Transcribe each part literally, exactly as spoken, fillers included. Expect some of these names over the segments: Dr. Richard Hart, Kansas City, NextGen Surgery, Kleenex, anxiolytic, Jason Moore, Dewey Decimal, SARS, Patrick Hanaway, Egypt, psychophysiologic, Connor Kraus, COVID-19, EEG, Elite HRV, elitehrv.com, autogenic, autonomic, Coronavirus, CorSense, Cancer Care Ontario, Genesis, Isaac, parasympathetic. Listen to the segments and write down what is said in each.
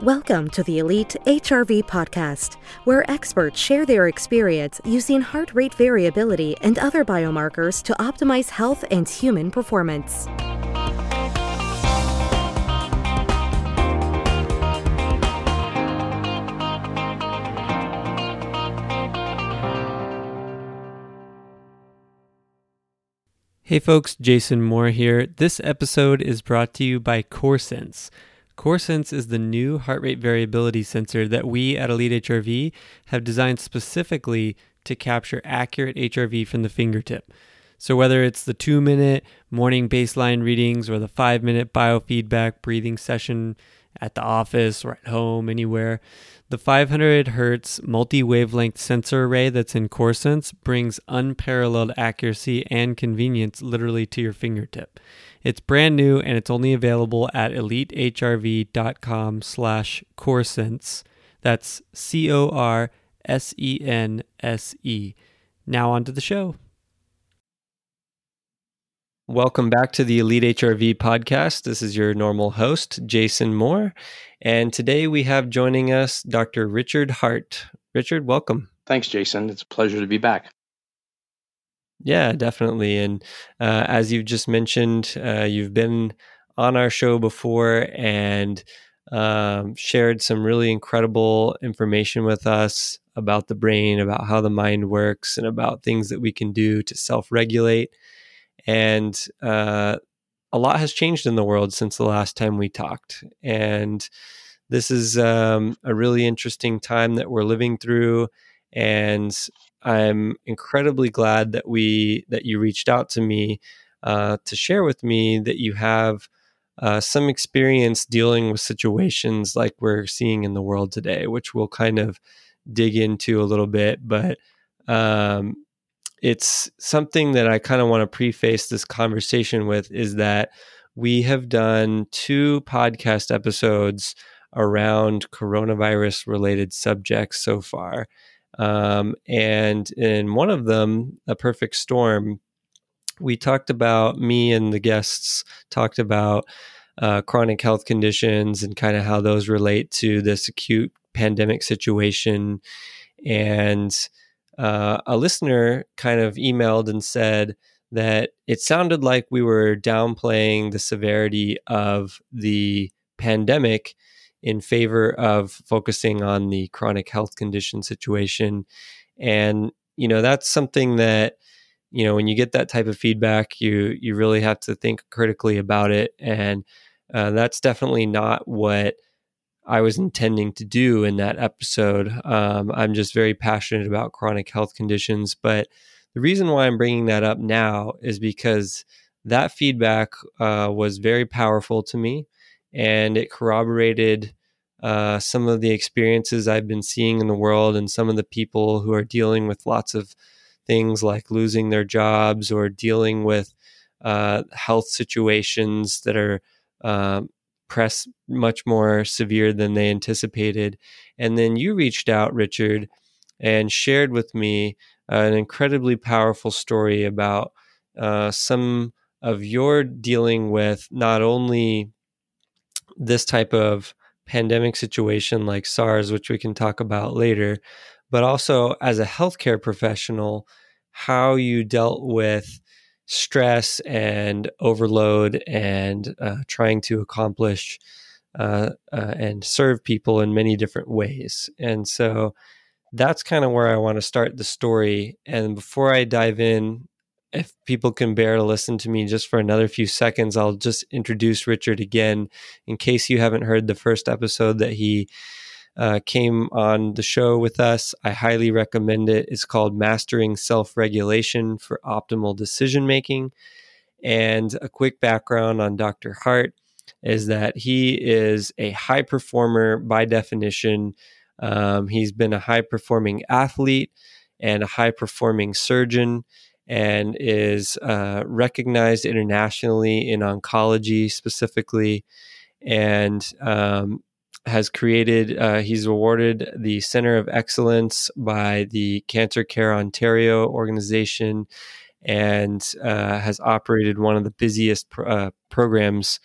Welcome to the Elite H R V podcast, where experts share their experience using heart rate variability and other biomarkers to optimize health and human performance. Hey folks, Jason Moore here. This episode is brought to you by CorSense. CorSense is the new heart rate variability sensor that we at Elite H R V have designed specifically to capture accurate H R V from the fingertip. So whether it's the two-minute morning baseline readings or the five-minute biofeedback breathing session at the office or at home, anywhere, the five hundred hertz multi-wavelength sensor array that's in CorSense brings unparalleled accuracy and convenience literally to your fingertip. It's brand new and it's only available at elite h r v dot com slash CorSense. That's C O R S E N S E. Now onto the show. Welcome back to the Elite H R V podcast. This is your normal host, Jason Moore. And today we have joining us Doctor Richard Hart. Richard, welcome. Thanks, Jason. It's a pleasure to be back. Yeah, definitely. And uh, as you've just mentioned, uh, you've been on our show before and um, shared some really incredible information with us about the brain, about how the mind works, and about things that we can do to self-regulate. And uh, a lot has changed in the world since the last time we talked. And this is um, a really interesting time that we're living through. And I'm incredibly glad that we that you reached out to me uh, to share with me that you have uh, some experience dealing with situations like we're seeing in the world today, which we'll kind of dig into a little bit. But um it's something that I kind of want to preface this conversation with is that we have done two podcast episodes around coronavirus related subjects so far. Um, and in one of them, A Perfect Storm, we talked about, me and the guests talked about uh, chronic health conditions and kind of how those relate to this acute pandemic situation. And Uh, a listener kind of emailed and said that it sounded like we were downplaying the severity of the pandemic in favor of focusing on the chronic health condition situation. And, you know, that's something that, you know, when you get that type of feedback, you you really have to think critically about it. And uh, that's definitely not what I was intending to do in that episode. Um, I'm just very passionate about chronic health conditions. But the reason why I'm bringing that up now is because that feedback uh, was very powerful to me, and it corroborated uh, some of the experiences I've been seeing in the world and some of the people who are dealing with lots of things like losing their jobs or dealing with uh, health situations that are uh, press much more severe than they anticipated. And then you reached out, Richard, and shared with me an incredibly powerful story about uh, some of your dealing with not only this type of pandemic situation like SARS, which we can talk about later, but also as a healthcare professional, how you dealt with stress and overload and uh, trying to accomplish uh, uh, and serve people in many different ways. And so that's kind of where I want to start the story. And before I dive in, if people can bear to listen to me just for another few seconds, I'll just introduce Richard again in case you haven't heard the first episode that he uh, came on the show with us. I highly recommend it. It's called Mastering Self-Regulation for Optimal Decision-Making. And a quick background on Doctor Hart is that he is a high performer by definition. Um, he's been a high-performing athlete and a high-performing surgeon, and is uh, recognized internationally in oncology specifically. And, um, has created, uh, he's awarded the Center of Excellence by the Cancer Care Ontario organization, and uh, has operated one of the busiest pr- uh, programs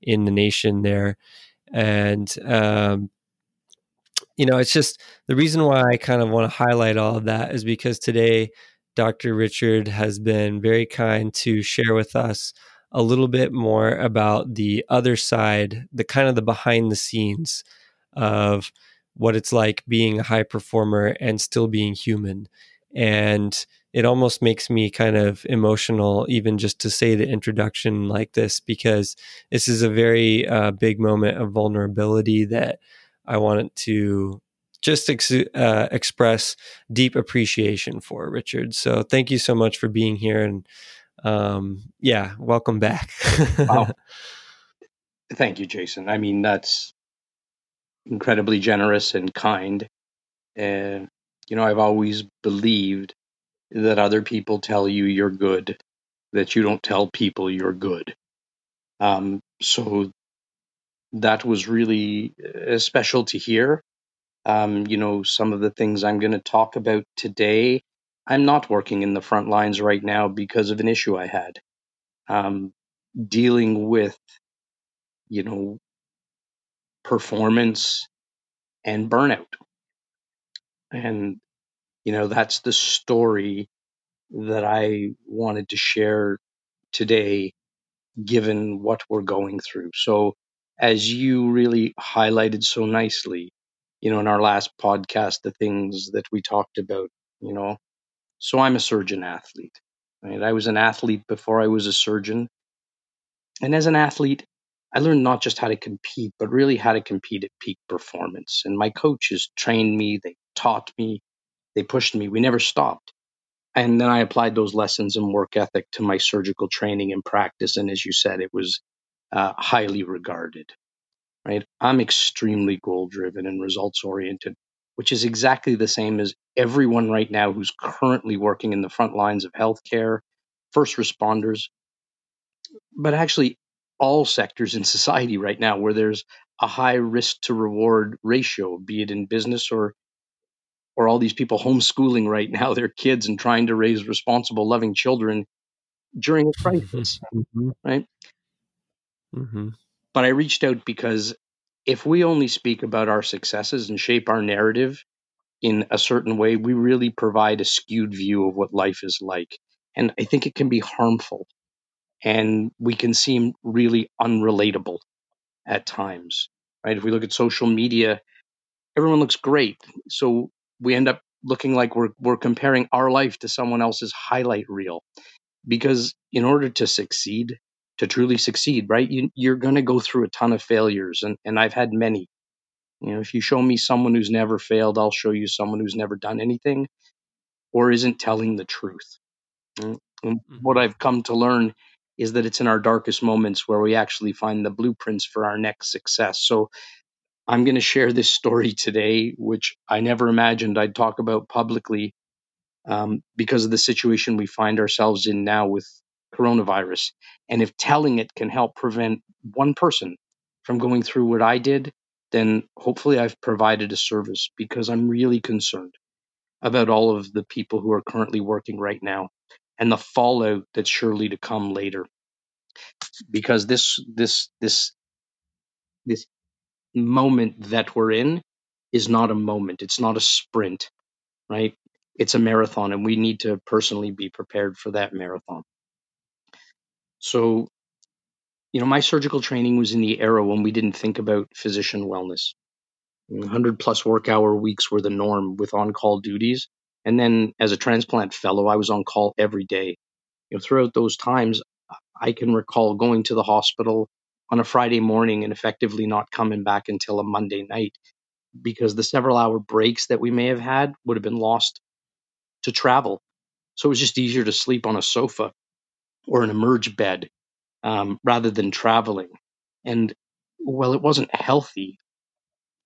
in the nation there. And um, you know, it's just the reason why I kind of want to highlight all of that is because today, Doctor Richard has been very kind to share with us a little bit more about the other side, the kind of the behind the scenes of what it's like being a high performer and still being human. And it almost makes me kind of emotional even just to say the introduction like this, because this is a very uh, big moment of vulnerability that I wanted to just ex- uh, express deep appreciation for, Richard. So thank you so much for being here. And um, yeah, welcome back. Wow. Thank you, Jason. I mean, that's incredibly generous and kind. And, you know, I've always believed that other people tell you you're good, that you don't tell people you're good. Um, so that was really uh, special to hear. Um, you know, some of the things I'm going to talk about today, I'm not working in the front lines right now because of an issue I had. Um, dealing with, you know, performance and burnout. And, you know, that's the story that I wanted to share today, given what we're going through. So as you really highlighted so nicely, you know, in our last podcast, the things that we talked about, you know, so I'm a surgeon athlete, right? I was an athlete before I was a surgeon. And as an athlete, I learned not just how to compete, but really how to compete at peak performance. And my coaches trained me, they taught me, they pushed me, we never stopped. And then I applied those lessons and work ethic to my surgical training and practice. And as you said, it was uh, highly regarded. Right? I'm extremely goal-driven and results-oriented, which is exactly the same as everyone right now who's currently working in the front lines of healthcare, first responders, but actually all sectors in society right now where there's a high risk-to-reward ratio, be it in business or or all these people homeschooling right now their kids and trying to raise responsible, loving children during a crisis, mm-hmm. right? Mm-hmm. But I reached out because if we only speak about our successes and shape our narrative in a certain way, we really provide a skewed view of what life is like. And I think it can be harmful. And we can seem really unrelatable at times, right? If we look at social media, everyone looks great. So we end up looking like we're we're comparing our life to someone else's highlight reel. Because in order to succeed, to truly succeed, right? You, you're going to go through a ton of failures, and, and I've had many. You know, if you show me someone who's never failed, I'll show you someone who's never done anything or isn't telling the truth. And what I've come to learn is that it's in our darkest moments where we actually find the blueprints for our next success. So I'm going to share this story today, which I never imagined I'd talk about publicly um, because of the situation we find ourselves in now with coronavirus. And if telling it can help prevent one person from going through what I did, then hopefully I've provided a service, because I'm really concerned about all of the people who are currently working right now and the fallout that's surely to come later. Because this this this this moment that we're in is not a moment. It's not a sprint, right? It's a marathon, and we need to personally be prepared for that marathon. So, you know, my surgical training was in the era when we didn't think about physician wellness. one hundred plus work hour weeks were the norm with on-call duties. And then as a transplant fellow, I was on call every day. You know, throughout those times, I can recall going to the hospital on a Friday morning and effectively not coming back until a Monday night, because the several hour breaks that we may have had would have been lost to travel. So it was just easier to sleep on a sofa or an emerge bed, um, rather than traveling. And while it wasn't healthy,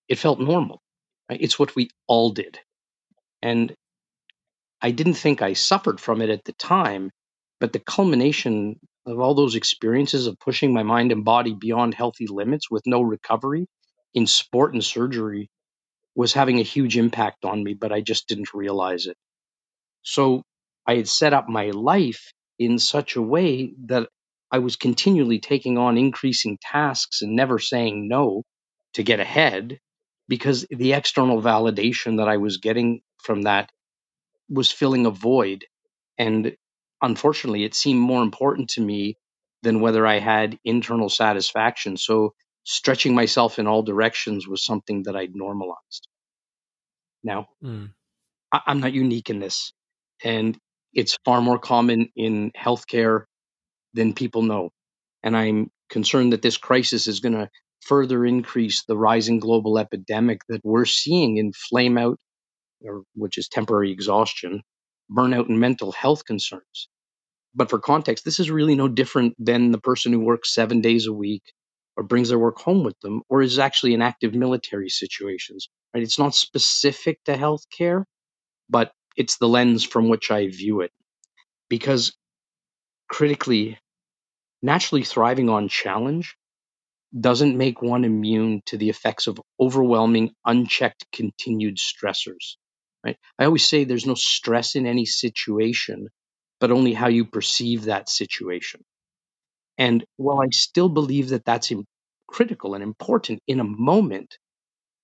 it felt normal. Right? It's what we all did. And I didn't think I suffered from it at the time, but the culmination of all those experiences of pushing my mind and body beyond healthy limits with no recovery in sport and surgery was having a huge impact on me, but I just didn't realize it. So I had set up my life in such a way that I was continually taking on increasing tasks and never saying no to get ahead, because the external validation that I was getting from that was filling a void. And unfortunately, it seemed more important to me than whether I had internal satisfaction. So stretching myself in all directions was something that I'd normalized. Now, mm. I- I'm not unique in this, and it's far more common in healthcare than people know. And I'm concerned that this crisis is going to further increase the rising global epidemic that we're seeing in flame out, or, which is temporary exhaustion, burnout, and mental health concerns. But for context, this is really no different than the person who works seven days a week or brings their work home with them or is actually in active military situations. Right? It's not specific to healthcare, but it's the lens from which I view it. Because critically, naturally thriving on challenge doesn't make one immune to the effects of overwhelming, unchecked, continued stressors. Right? I always say there's no stress in any situation, but only how you perceive that situation. And while I still believe that that's im- critical and important in a moment,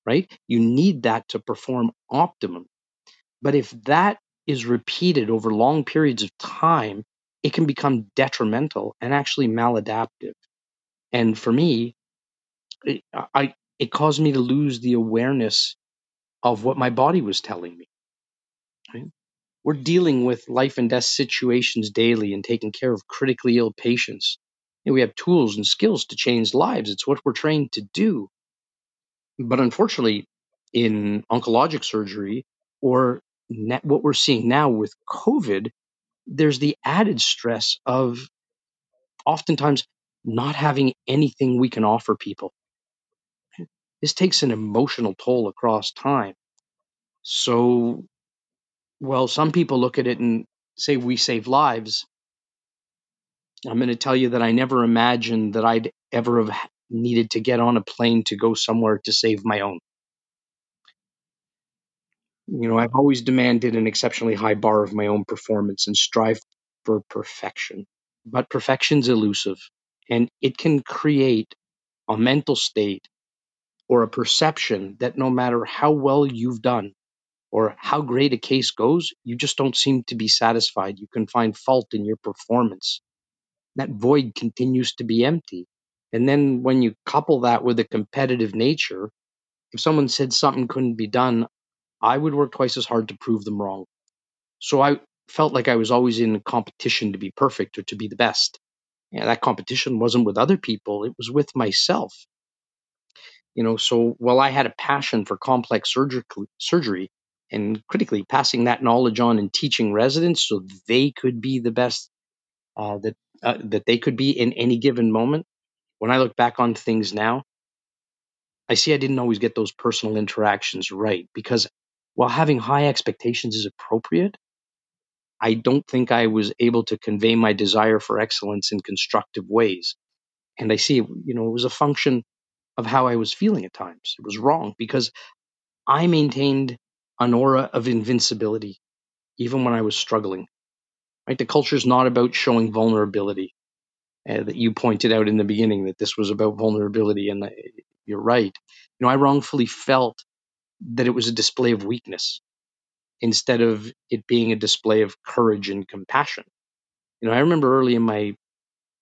right? You need that to perform optimum. But if that is repeated over long periods of time, it can become detrimental and actually maladaptive. And for me, it, I, it caused me to lose the awareness of what my body was telling me. Right? We're dealing with life and death situations daily and taking care of critically ill patients. And we have tools and skills to change lives. It's what we're trained to do. But unfortunately, in oncologic surgery or net, what we're seeing now with COVID, there's the added stress of oftentimes not having anything we can offer people. This takes an emotional toll across time. So, well, some people look at it and say, we save lives. I'm going to tell you that I never imagined that I'd ever have needed to get on a plane to go somewhere to save my own. You know, I've always demanded an exceptionally high bar of my own performance and strive for perfection. But perfection's elusive, and it can create a mental state or a perception that no matter how well you've done or how great a case goes, you just don't seem to be satisfied. You can find fault in your performance. That void continues to be empty. And then when you couple that with a competitive nature, if someone said something couldn't be done, I would work twice as hard to prove them wrong. So I felt like I was always in a competition to be perfect or to be the best. And that competition wasn't with other people, it was with myself. You know, so while I had a passion for complex surgical surgery and critically passing that knowledge on and teaching residents so they could be the best uh, that uh, that they could be in any given moment, when I look back on things now, I see I didn't always get those personal interactions right, because while having high expectations is appropriate, I don't think I was able to convey my desire for excellence in constructive ways. And I see, you know, it was a function of how I was feeling at times. It was wrong because I maintained an aura of invincibility, even when I was struggling. Right? The culture is not about showing vulnerability. Uh, that you pointed out in the beginning that this was about vulnerability, and uh, you're right. You know, I wrongfully felt that it was a display of weakness instead of it being a display of courage and compassion. You know, I remember early in my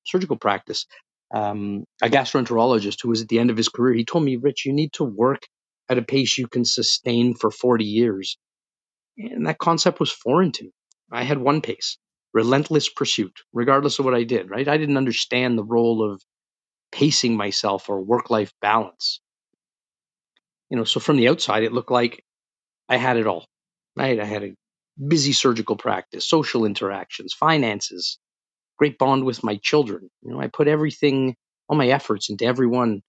surgical practice, Um, a gastroenterologist who was at the end of his career, he told me, Rich, you need to work at a pace you can sustain for forty years. And that concept was foreign to me. I had one pace, relentless pursuit, regardless of what I did, right? I didn't understand the role of pacing myself or work-life balance. You know, so from the outside, it looked like I had it all, right? I had a busy surgical practice, social interactions, finances, great bond with my children. You know, I put everything, all my efforts into everyone.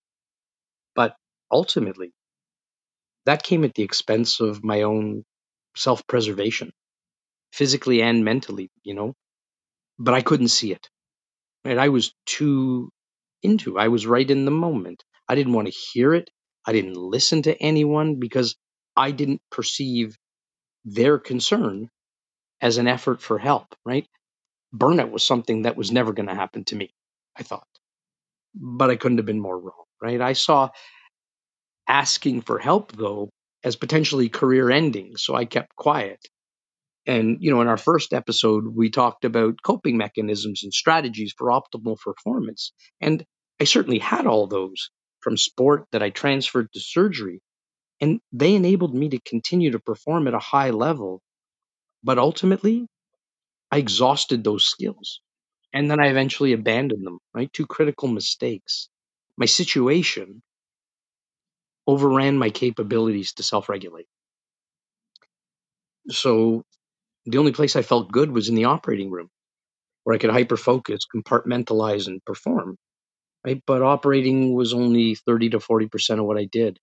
But ultimately, that came at the expense of my own self-preservation, physically and mentally, you know. But I couldn't see it. And I was too into it. I was right in the moment. I didn't want to hear it. I didn't listen to anyone because I didn't perceive their concern as an effort for help, right? Burnout was something that was never going to happen to me, I thought. But I couldn't have been more wrong, right? I saw asking for help, though, as potentially career-ending, so I kept quiet. And, you know, in our first episode, we talked about coping mechanisms and strategies for optimal performance. And I certainly had all those from sport that I transferred to surgery. And they enabled me to continue to perform at a high level. But ultimately, I exhausted those skills. And then I eventually abandoned them, right? Two critical mistakes. My situation overran my capabilities to self-regulate. So the only place I felt good was in the operating room, where I could hyper-focus, compartmentalize, and perform. Right? But operating was only thirty to forty percent of what I did.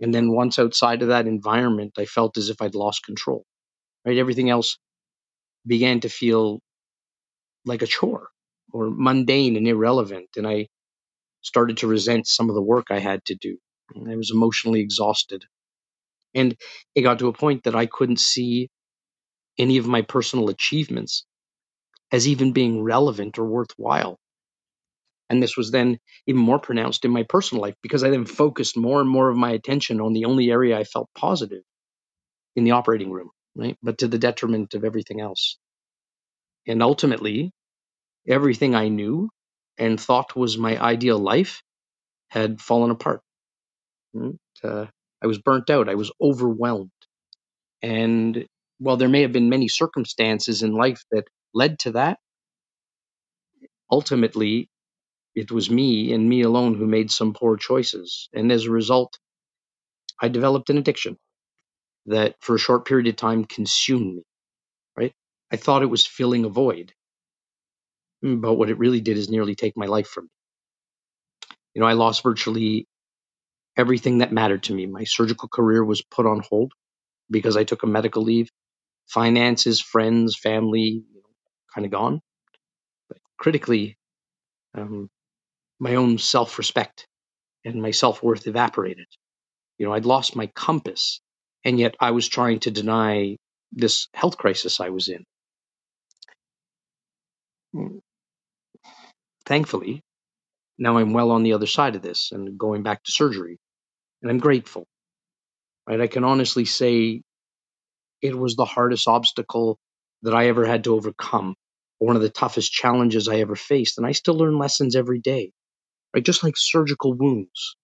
And then once outside of that environment, I felt as if I'd lost control. Right? Everything else began to feel like a chore or mundane and irrelevant. And I started to resent some of the work I had to do. And I was emotionally exhausted. And it got to a point that I couldn't see any of my personal achievements as even being relevant or worthwhile. And this was then even more pronounced in my personal life, because I then focused more and more of my attention on the only area I felt positive in, the operating room, right? But to the detriment of everything else. And ultimately, everything I knew and thought was my ideal life had fallen apart. Right? Uh, I was burnt out. I was overwhelmed. And while there may have been many circumstances in life that led to that, ultimately, it was me and me alone who made some poor choices. And as a result, I developed an addiction that for a short period of time consumed me, right? I thought it was filling a void. But what it really did is nearly take my life from me. You know, I lost virtually everything that mattered to me. My surgical career was put on hold because I took a medical leave. Finances, friends, family, you know, kind of gone. But critically, um, my own self-respect and my self-worth evaporated. You know, I'd lost my compass, and yet I was trying to deny this health crisis I was in. Thankfully, now I'm well on the other side of this and going back to surgery. And I'm grateful, right? I can honestly say it was the hardest obstacle that I ever had to overcome, one of the toughest challenges I ever faced. And I still learn lessons every day, right? Just like surgical wounds,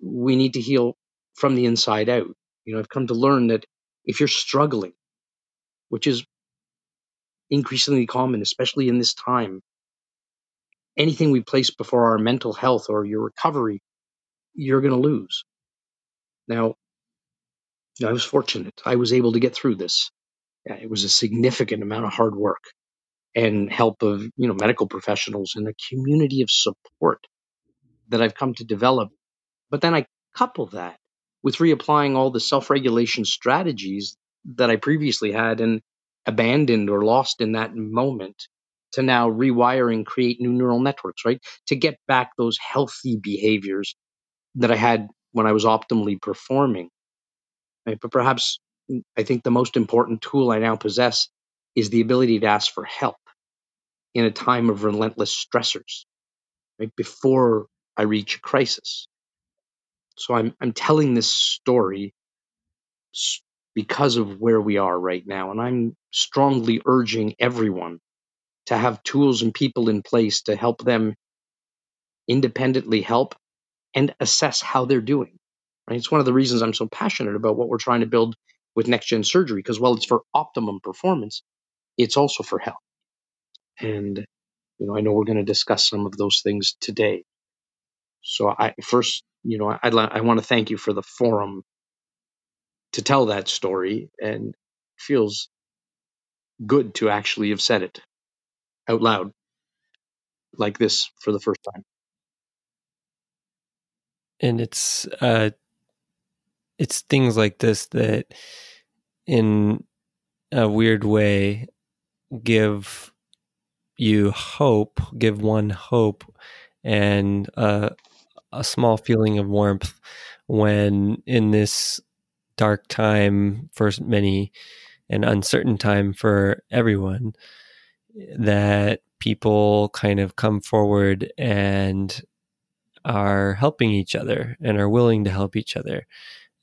we need to heal from the inside out. You know, I've come to learn that if you're struggling, which is increasingly common, especially in this time, anything we place before our mental health or your recovery, you're going to lose. Now, I was fortunate. I was able to get through this. It was a significant amount of hard work and help of, you know, medical professionals and a community of support that I've come to develop. But then I couple that with reapplying all the self-regulation strategies that I previously had and abandoned or lost in that moment, to now rewire and create new neural networks, right? To get back those healthy behaviors that I had when I was optimally performing. Right? But perhaps I think the most important tool I now possess is the ability to ask for help in a time of relentless stressors, right? Before I reach a crisis. So I'm, I'm telling this story because of where we are right now. And I'm strongly urging everyone to have tools and people in place to help them independently help and assess how they're doing. Right? It's one of the reasons I'm so passionate about what we're trying to build with NextGen Surgery, because while it's for optimum performance, it's also for health. And you know, I know we're going to discuss some of those things today. So I first, you know, I'd la- I want to thank you for the forum to tell that story, and it feels good to actually have said it out loud like this for the first time. And it's uh it's things like this that in a weird way give you hope, give one hope and uh, a small feeling of warmth when in this dark time for many and uncertain time for everyone, that people kind of come forward and are helping each other and are willing to help each other.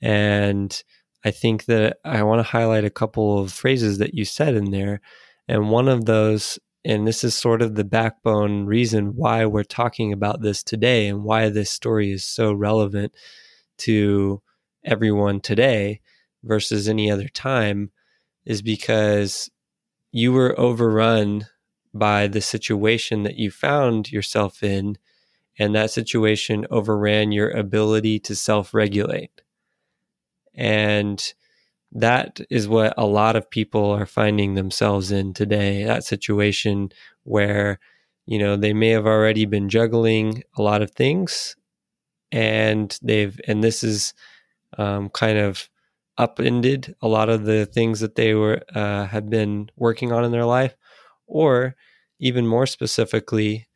And I think that I want to highlight a couple of phrases that you said in there. And one of those, and this is sort of the backbone reason why we're talking about this today and why this story is so relevant to everyone today versus any other time, is because you were overrun by the situation that you found yourself in, and that situation overran your ability to self-regulate. And that is what a lot of people are finding themselves in today, that situation where, you know, they may have already been juggling a lot of things, and they've, and this is um, kind of upended a lot of the things that they were, uh, have been working on in their life. Or even more specifically,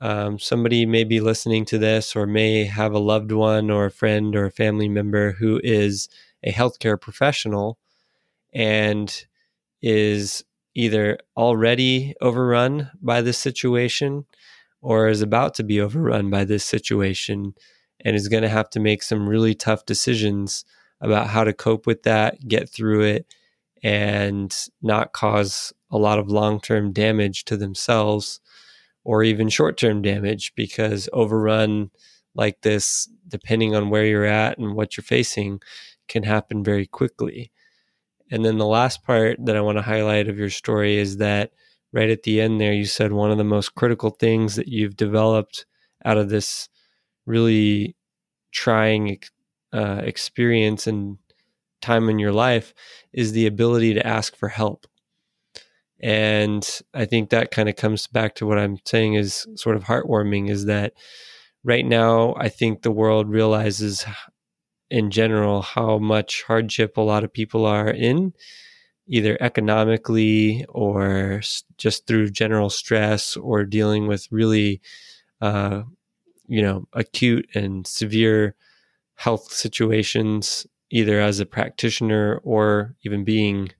um, somebody may be listening to this or may have a loved one or a friend or a family member who is a healthcare professional and is either already overrun by this situation or is about to be overrun by this situation and is going to have to make some really tough decisions about how to cope with that, get through it, and not cause a lot of long-term damage to themselves or even short-term damage, because overrun like this, depending on where you're at and what you're facing, can happen very quickly. And then the last part that I want to highlight of your story is that right at the end there, you said one of the most critical things that you've developed out of this really trying uh, experience and time in your life is the ability to ask for help. And I think that kind of comes back to what I'm saying is sort of heartwarming, is that right now, I think the world realizes in general how much hardship a lot of people are in, either economically or just through general stress or dealing with really, uh, you know, acute and severe health situations, either as a practitioner or even being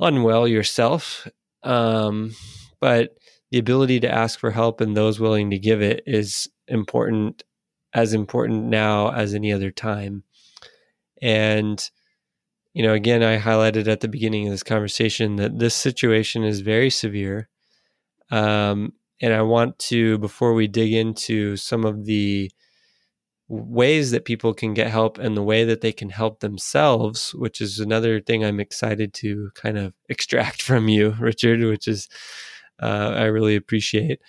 unwell yourself. Um, but the ability to ask for help and those willing to give it is important, as important now as any other time. And, you know, again, I highlighted at the beginning of this conversation that this situation is very severe. Um, and I want to, before we dig into some of the ways that people can get help and the way that they can help themselves, which is another thing I'm excited to kind of extract from you, Richard, which is, uh, I really appreciate,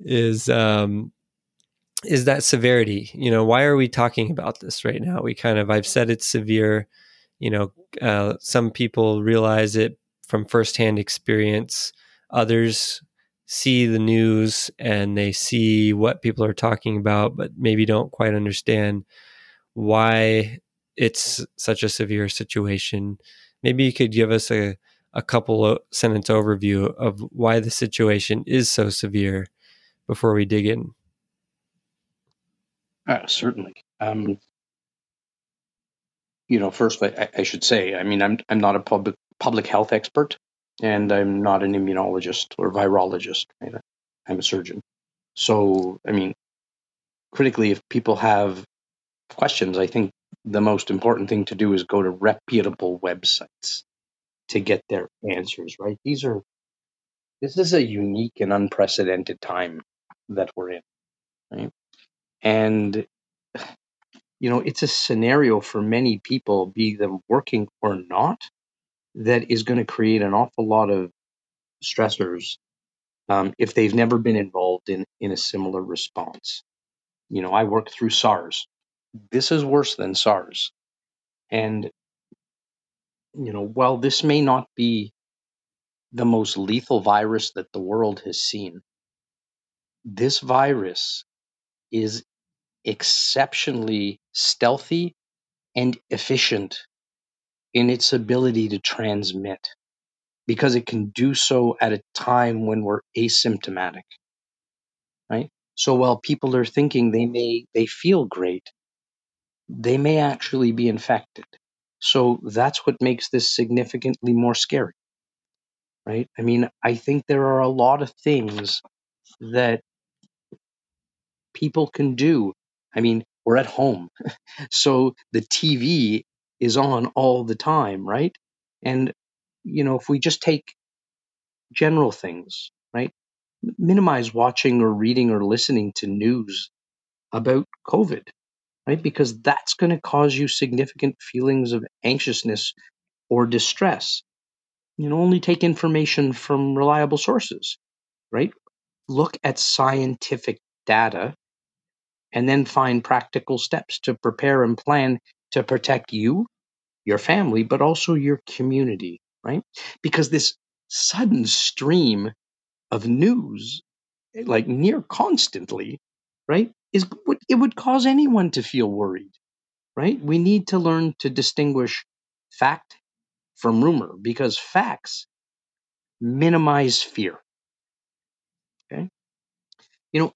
is, um, is that severity. You know, why are we talking about this right now? We kind of, I've said it's severe, you know, uh, some people realize it from firsthand experience. Others see the news and they see what people are talking about, but maybe don't quite understand why it's such a severe situation. Maybe you could give us a, a couple of sentence overview of why the situation is so severe before we dig in. Uh, certainly. Um, you know, first I, I should say, I mean, I'm I'm not a public public health expert. And I'm not an immunologist or virologist, right? I'm a surgeon. So, I mean, critically, if people have questions, I think the most important thing to do is go to reputable websites to get their answers, right? These are, this is a unique and unprecedented time that we're in, right? And, you know, it's a scenario for many people, be them working or not, that is going to create an awful lot of stressors um, if they've never been involved in, in a similar response. You know, I worked through SARS. This is worse than SARS. And, you know, while this may not be the most lethal virus that the world has seen, this virus is exceptionally stealthy and efficient in its ability to transmit, because it can do so at a time when we're asymptomatic, right? So while people are thinking they may, they feel great, they may actually be infected. So that's what makes this significantly more scary, right? I mean, I think there are a lot of things that people can do. I mean, we're at home. So the T V is on all the time, right? And, you know, if we just take general things, right? Minimize watching or reading or listening to news about COVID, right? Because that's going to cause you significant feelings of anxiousness or distress. You know, only take information from reliable sources, right? Look at scientific data and then find practical steps to prepare and plan to protect you, your family, but also your community, right? Because this sudden stream of news, like near constantly, right, is it would cause anyone to feel worried, right? We need to learn to distinguish fact from rumor because facts minimize fear. Okay, you know,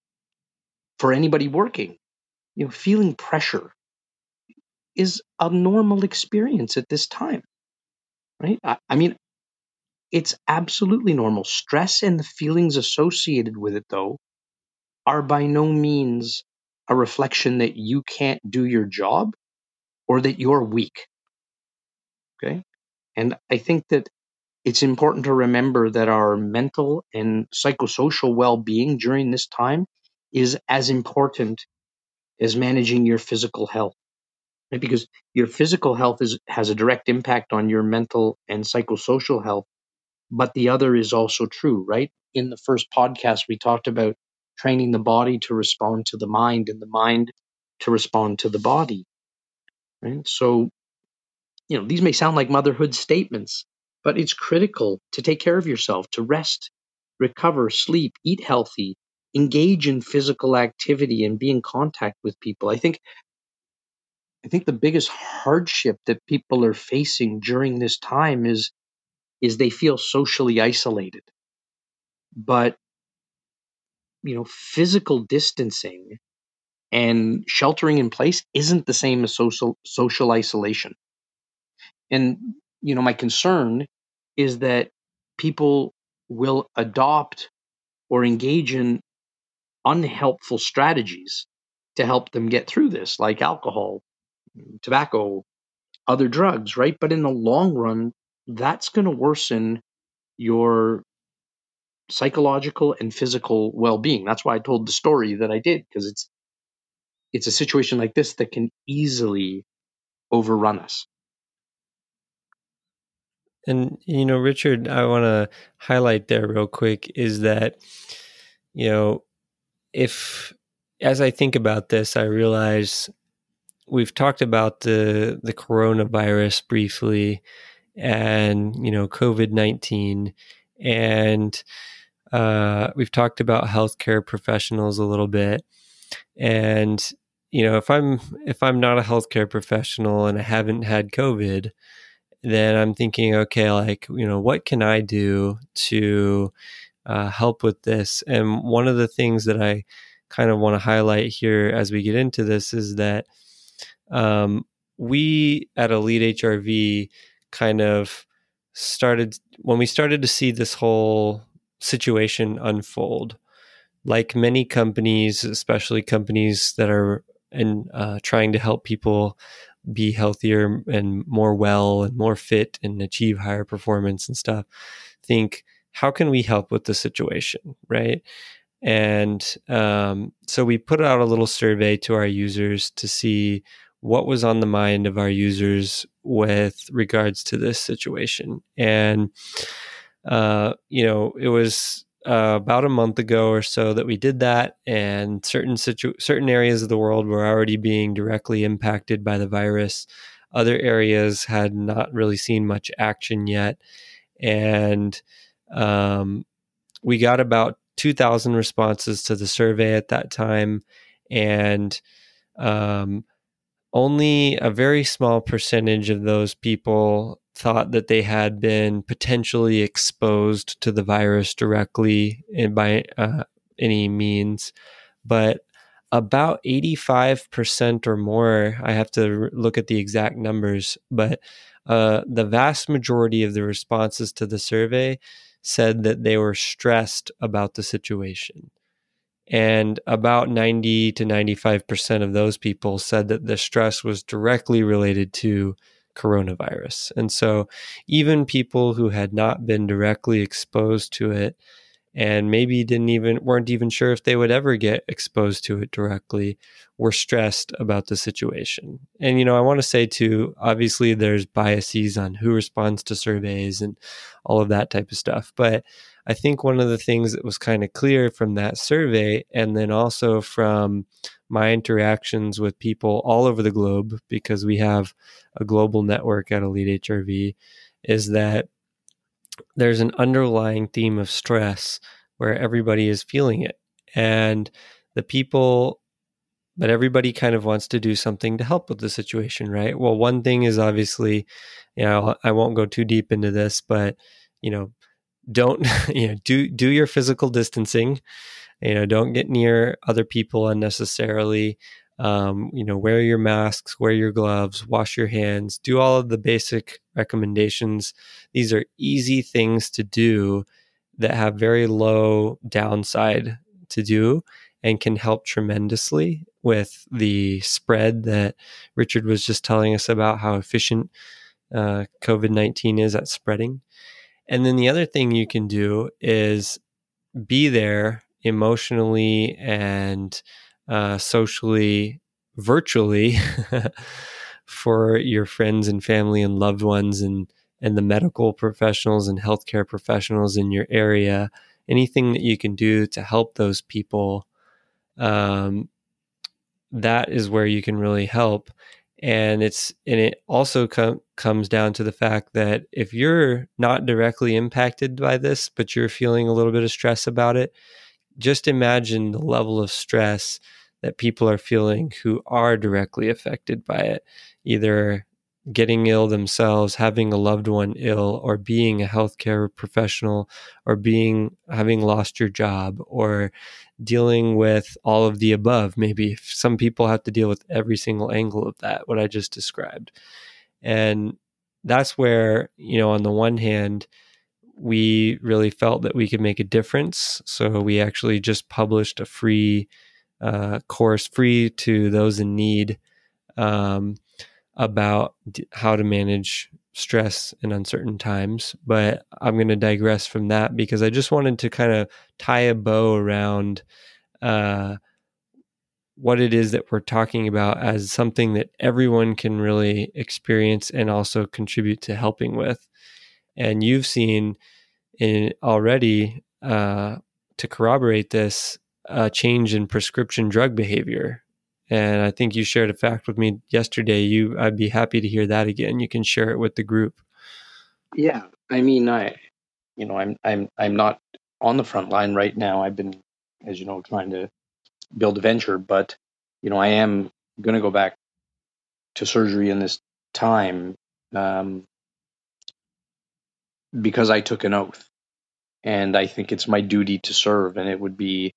for anybody working, you know, feeling pressure is a normal experience at this time, right? I, I mean, it's absolutely normal. Stress and the feelings associated with it, though, are by no means a reflection that you can't do your job or that you're weak. Okay? And I think that it's important to remember that our mental and psychosocial well-being during this time is as important as managing your physical health. Right? Because your physical health is, has a direct impact on your mental and psychosocial health. But the other is also true, right? In the first podcast, we talked about training the body to respond to the mind and the mind to respond to the body, right? So, you know, these may sound like motherhood statements, but it's critical to take care of yourself, to rest, recover, sleep, eat healthy, engage in physical activity and be in contact with people. I think, I think the biggest hardship that people are facing during this time is is they feel socially isolated. But, you know, physical distancing and sheltering in place isn't the same as social social isolation. And, you know, my concern is that people will adopt or engage in unhelpful strategies to help them get through this, like alcohol, tobacco, other drugs, right? But in the long run, that's going to worsen your psychological and physical well-being. That's why I told the story that I did, because it's it's a situation like this that can easily overrun us. And, you know, Richard, I want to highlight there real quick is that, you know, if, as I think about this, I realize we've talked about the the coronavirus briefly, and, you know, COVID nineteen, and uh, we've talked about healthcare professionals a little bit. And, you know, if I'm if I'm not a healthcare professional and I haven't had COVID, then I'm thinking, okay, like, you know, what can I do to uh, help with this? And one of the things that I kind of want to highlight here as we get into this is that um, we at Elite H R V kind of started, when we started to see this whole situation unfold, like many companies, especially companies that are in, uh, trying to help people be healthier and more well and more fit and achieve higher performance and stuff, think, how can we help with the situation, right? And um, so we put out a little survey to our users to see what was on the mind of our users with regards to this situation. And, uh, you know, it was uh, about a month ago or so that we did that. And certain situ- certain areas of the world were already being directly impacted by the virus. Other areas had not really seen much action yet. And um, we got about two thousand responses to the survey at that time. And, um, only a very small percentage of those people thought that they had been potentially exposed to the virus directly and by uh, any means, but about eighty-five percent or more, I have to look at the exact numbers, but uh, the vast majority of the responses to the survey said that they were stressed about the situation. And about ninety to ninety-five percent of those people said that the stress was directly related to coronavirus. And so even people who had not been directly exposed to it and maybe didn't even weren't even sure if they would ever get exposed to it directly were stressed about the situation. And, you know, I want to say too, obviously there's biases on who responds to surveys and all of that type of stuff. But I think one of the things that was kind of clear from that survey, and then also from my interactions with people all over the globe, because we have a global network at Elite H R V, is that there's an underlying theme of stress where everybody is feeling it. And the people, but everybody kind of wants to do something to help with the situation, right? Well, one thing is obviously, you know, I won't go too deep into this, but, you know, don't, you know, do, do your physical distancing, you know, don't get near other people unnecessarily. Um, you know, wear your masks, wear your gloves, wash your hands, do all of the basic recommendations. These are easy things to do that have very low downside to do and can help tremendously with the spread that Richard was just telling us about, how efficient uh, COVID nineteen is at spreading. And then the other thing you can do is be there emotionally and Uh, socially, virtually for your friends and family and loved ones and, and the medical professionals and healthcare professionals in your area, anything that you can do to help those people, um, that is where you can really help. And it's, and it also com- comes down to the fact that if you're not directly impacted by this, but you're feeling a little bit of stress about it, just imagine the level of stress that people are feeling who are directly affected by it, either getting ill themselves, having a loved one ill, or being a healthcare professional, or being having lost your job, or dealing with all of the above. Maybe some people have to deal with every single angle of that, what I just described. And that's where, you know, on the one hand, we really felt that we could make a difference. So we actually just published a free uh, course, free to those in need, um, about d- how to manage stress in uncertain times. But I'm going to digress from that because I just wanted to kind of tie a bow around uh, what it is that we're talking about as something that everyone can really experience and also contribute to helping with. And you've seen in already, uh, to corroborate this, a change in prescription drug behavior. And I think you shared a fact with me yesterday. You, I'd be happy to hear that again. You can share it with the group. Yeah, I mean, I, you know, I'm, I'm, I'm not on the front line right now. I've been, as you know, trying to build a venture, but you know, I am going to go back to surgery in this time. Um, because I took an oath and I think it's my duty to serve, and it would be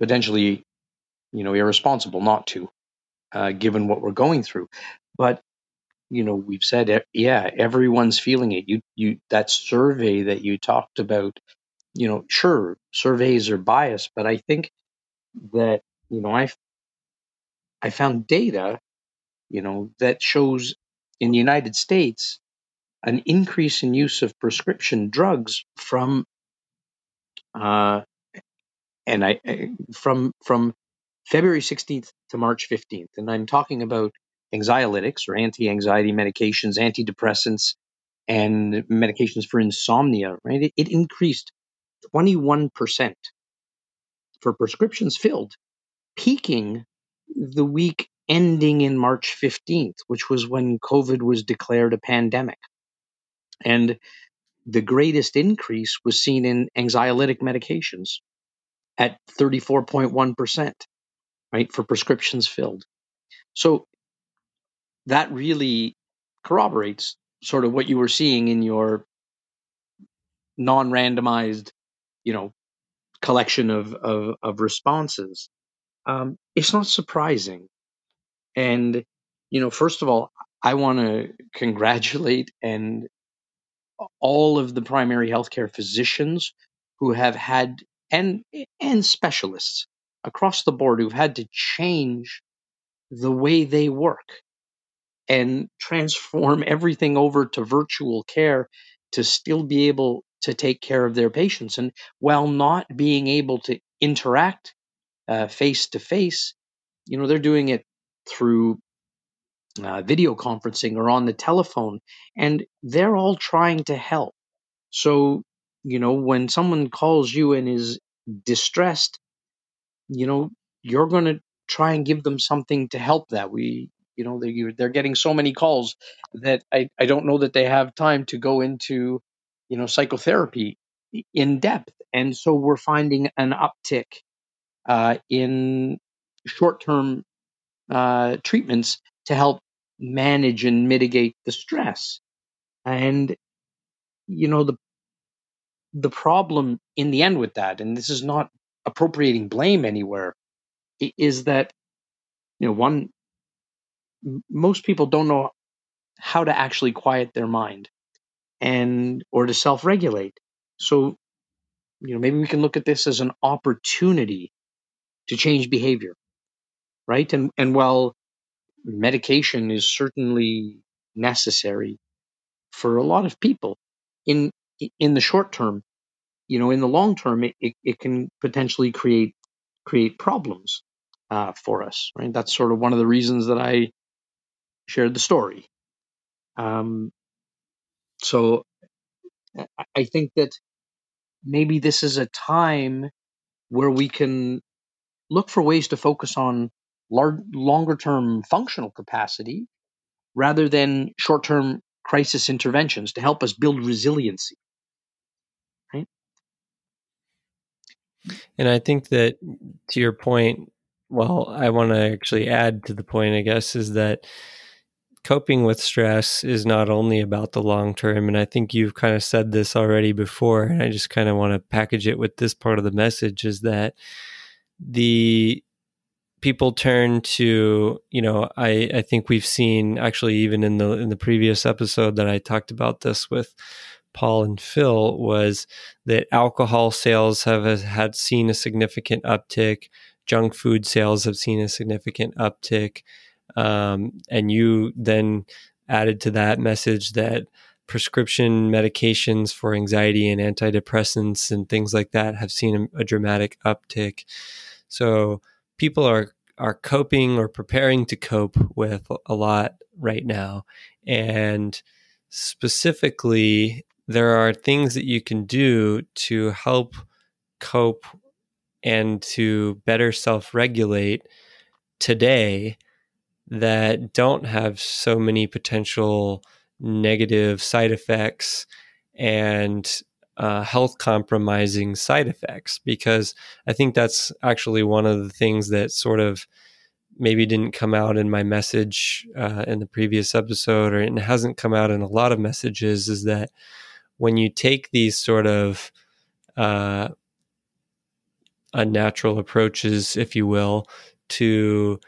potentially, you know, irresponsible not to, uh, given what we're going through. But, you know, we've said, yeah, everyone's feeling it. You, you, that survey that you talked about, you know, sure, surveys are biased, but I think that, you know, I, I found data, you know, that shows in the United States, an increase in use of prescription drugs from, uh, and I from from February sixteenth to March fifteenth, and I'm talking about anxiolytics or anti-anxiety medications, antidepressants, and medications for insomnia. Right, it, it increased twenty-one percent for prescriptions filled, peaking the week ending in March fifteenth, which was when COVID was declared a pandemic. And the greatest increase was seen in anxiolytic medications at thirty-four point one percent, right, for prescriptions filled. So that really corroborates sort of what you were seeing in your non-randomized, you know, collection of, of, of responses. Um, it's not surprising. And, you know, first of all, I want to congratulate and all of the primary healthcare physicians who have had, and and specialists across the board who've had to change the way they work and transform everything over to virtual care to still be able to take care of their patients. And while not being able to interact uh, face-to-face, you know, they're doing it through uh, video conferencing or on the telephone, and they're all trying to help. So, you know, when someone calls you and is distressed, you know, you're going to try and give them something to help that. We, you know, they're, they're getting so many calls that I, I don't know that they have time to go into, you know, psychotherapy in depth. And so we're finding an uptick uh, in short-term uh, treatments to help manage and mitigate the stress. And, you know, the the problem in the end with that, and this is not appropriating blame anywhere, is that, you know, one, most people don't know how to actually quiet their mind and or to self-regulate. So, you know, maybe we can look at this as an opportunity to change behavior, right? And and while medication is certainly necessary for a lot of people in in the short term, you know, in the long term, it, it, it can potentially create create problems uh, for us, right? That's sort of one of the reasons that I shared the story. Um, so I think that maybe this is a time where we can look for ways to focus on large, longer-term functional capacity rather than short-term crisis interventions to help us build resiliency. Right? And I think that to your point, well, I want to actually add to the point, I guess, is that coping with stress is not only about the long term. And I think you've kind of said this already before, and I just kind of want to package it with this part of the message is that the people turn to, you know, I, I think we've seen actually even in the in the previous episode that I talked about this with Paul and Phil was that alcohol sales have had seen a significant uptick, junk food sales have seen a significant uptick, um, and you then added to that message that prescription medications for anxiety and antidepressants and things like that have seen a, a dramatic uptick. So people are, are coping or preparing to cope with a lot right now. And specifically, there are things that you can do to help cope and to better self-regulate today that don't have so many potential negative side effects and Uh, health compromising side effects, because I think that's actually one of the things that sort of maybe didn't come out in my message uh, in the previous episode, or it hasn't come out in a lot of messages, is that when you take these sort of uh, unnatural approaches, if you will, to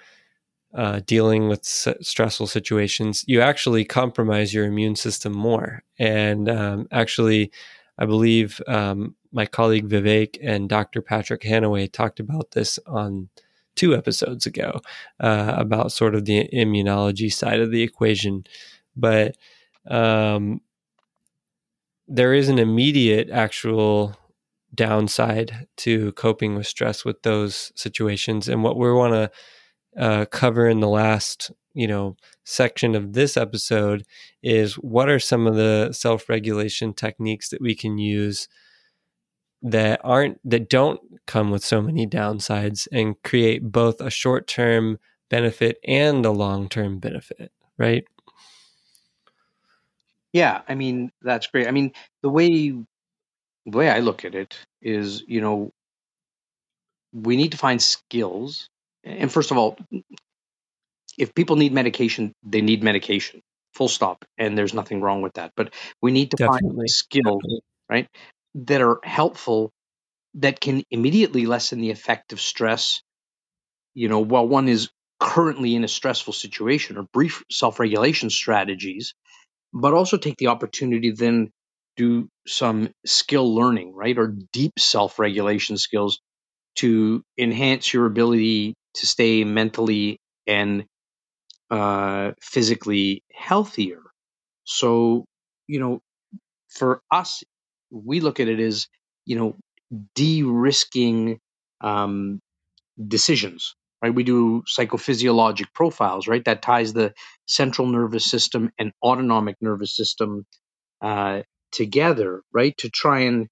uh, dealing with s- stressful situations, you actually compromise your immune system more. And um, actually, I believe um, my colleague Vivek and Doctor Patrick Hanaway talked about this on two episodes ago uh, about sort of the immunology side of the equation. But um, there is an immediate actual downside to coping with stress with those situations. And what we want to uh, cover in the last, you know, section of this episode is what are some of the self-regulation techniques that we can use that aren't, that don't come with so many downsides and create both a short-term benefit and a long-term benefit, right? Yeah. I mean, that's great. I mean, the way, the way I look at it is, you know, we need to find skills. And first of all, if people need medication, they need medication, full stop. And there's nothing wrong with that. But we need to Definitely. find skills, right, that are helpful, that can immediately lessen the effect of stress, you know, while one is currently in a stressful situation, or brief self-regulation strategies, but also take the opportunity to then do some skill learning, right, or deep self-regulation skills to enhance your ability to stay mentally and uh, physically healthier. So, you know, for us, we look at it as, you know, de-risking um, decisions, right? We do psychophysiologic profiles, right? That ties the central nervous system and autonomic nervous system uh, together, right? To try and,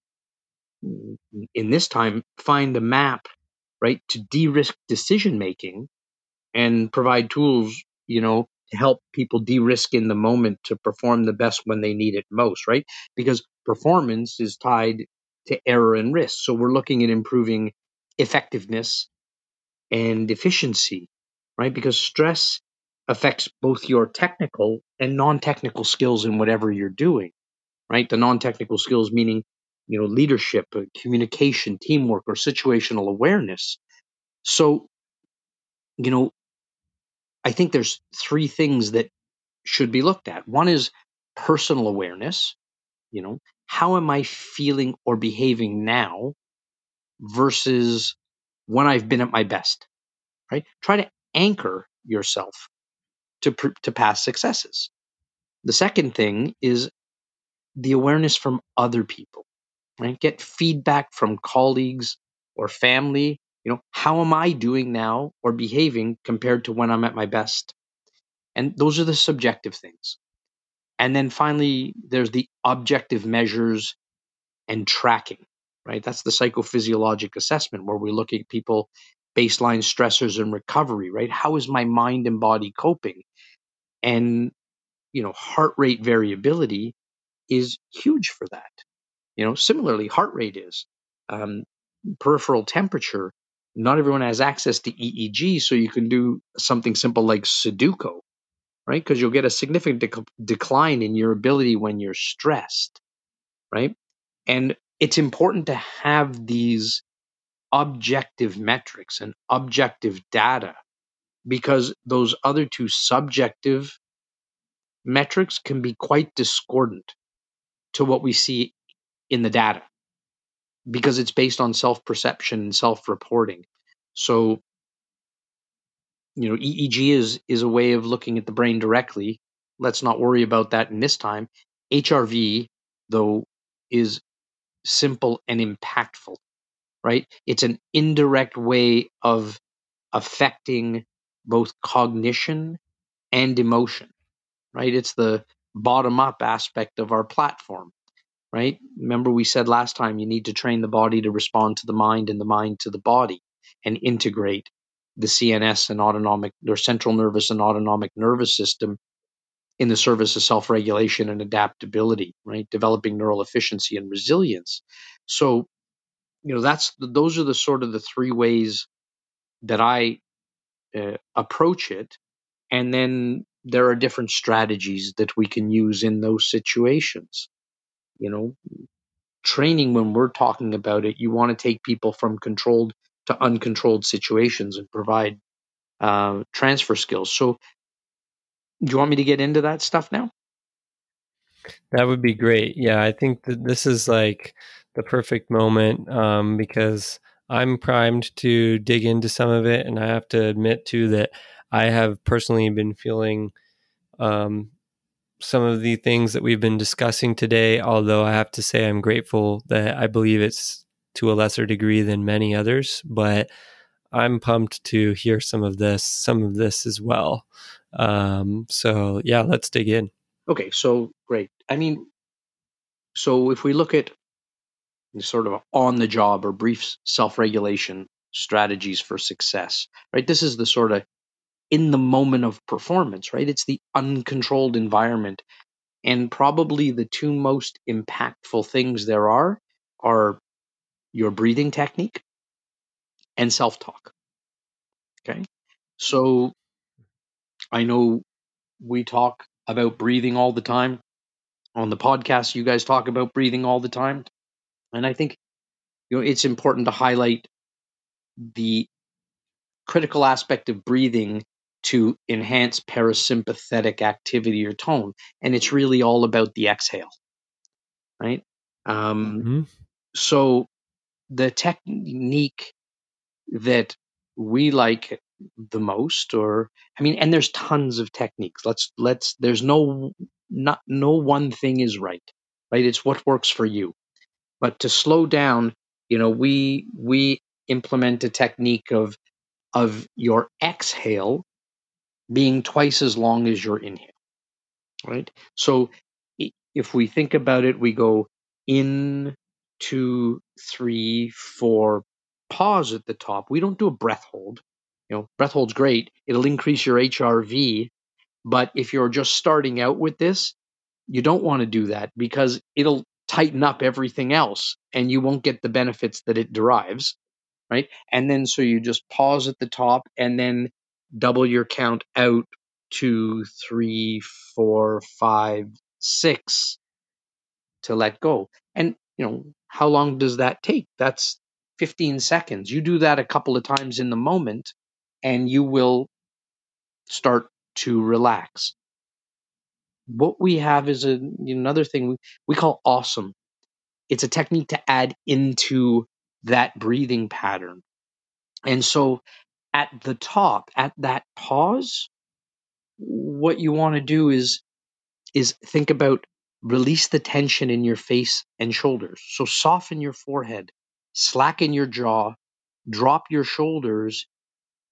in this time, find a map, right, to de-risk decision-making and provide tools, you know, to help people de-risk in the moment to perform the best when they need it most, right? Because performance is tied to error and risk. So we're looking at improving effectiveness and efficiency, right? Because stress affects both your technical and non-technical skills in whatever you're doing, right? The non-technical skills meaning, you know, leadership, communication, teamwork, or situational awareness. So, you know, I think there's three things that should be looked at. One is personal awareness. You know, how am I feeling or behaving now versus when I've been at my best, right? Try to anchor yourself to, to past successes. The second thing is the awareness from other people, right? Get feedback from colleagues or family. You know, how am I doing now or behaving compared to when I'm at my best? And those are the subjective things. And then finally, there's the objective measures and tracking, right? That's the psychophysiologic assessment where we look at people, baseline stressors and recovery, right? How is my mind and body coping? And, you know, heart rate variability is huge for that. You know, similarly, heart rate is, um, peripheral temperature. Not everyone has access to E E G, so you can do something simple like Sudoku, right? Because you'll get a significant dec- decline in your ability when you're stressed, right? And it's important to have these objective metrics and objective data, because those other two subjective metrics can be quite discordant to what we see in the data, because it's based on self-perception and self-reporting. So, you know, E E G is is a way of looking at the brain directly. Let's not worry about that in this time. H R V, though, is simple and impactful, right? It's an indirect way of affecting both cognition and emotion, right? It's the bottom-up aspect of our platform. Right? Remember, we said last time you need to train the body to respond to the mind and the mind to the body, and integrate the C N S and autonomic or central nervous and autonomic nervous system in the service of self-regulation and adaptability, right? Developing neural efficiency and resilience. So, you know, that's those are the sort of the three ways that I uh, approach it, and then there are different strategies that we can use in those situations. You know, training, when we're talking about it, you want to take people from controlled to uncontrolled situations and provide uh, transfer skills. So do you want me to get into that stuff now? That would be great. Yeah, I think that this is like the perfect moment um, because I'm primed to dig into some of it. And I have to admit, too, that I have personally been feeling um some of the things that we've been discussing today, although I have to say I'm grateful that I believe it's to a lesser degree than many others, but I'm pumped to hear some of this, some of this as well. Um, so yeah, let's dig in. Okay. So great. I mean, so if we look at sort of on the job or brief self-regulation strategies for success, right? This is the sort of in the moment of performance, right? It's the uncontrolled environment. And probably the two most impactful things there are, are your breathing technique and self-talk. Okay. So I know we talk about breathing all the time on the podcast. You guys talk about breathing all the time. And I think, you know, it's important to highlight the critical aspect of breathing to enhance parasympathetic activity or tone. And it's really all about the exhale, right? Um, mm-hmm. So the technique that we like the most, or I mean, and there's tons of techniques. Let's let's. There's no not no one thing is right, right? It's what works for you. But to slow down, you know, we we implement a technique of of your exhale being twice as long as your inhale, right? So if we think about it, we go in, two, three, four, pause at the top. We don't do a breath hold. You know, breath hold's great. It'll increase your H R V. But if you're just starting out with this, you don't want to do that because it'll tighten up everything else and you won't get the benefits that it derives, right? And then so you just pause at the top and then double your count out, two, three, four, five, six, to let go. And, you know, how long does that take? That's fifteen seconds. You do that a couple of times in the moment and you will start to relax. What we have is a, another thing we, we call awesome. It's a technique to add into that breathing pattern. And so at the top, at that pause, what you want to do is is think about release the tension in your face and shoulders. So soften your forehead, slacken your jaw, drop your shoulders,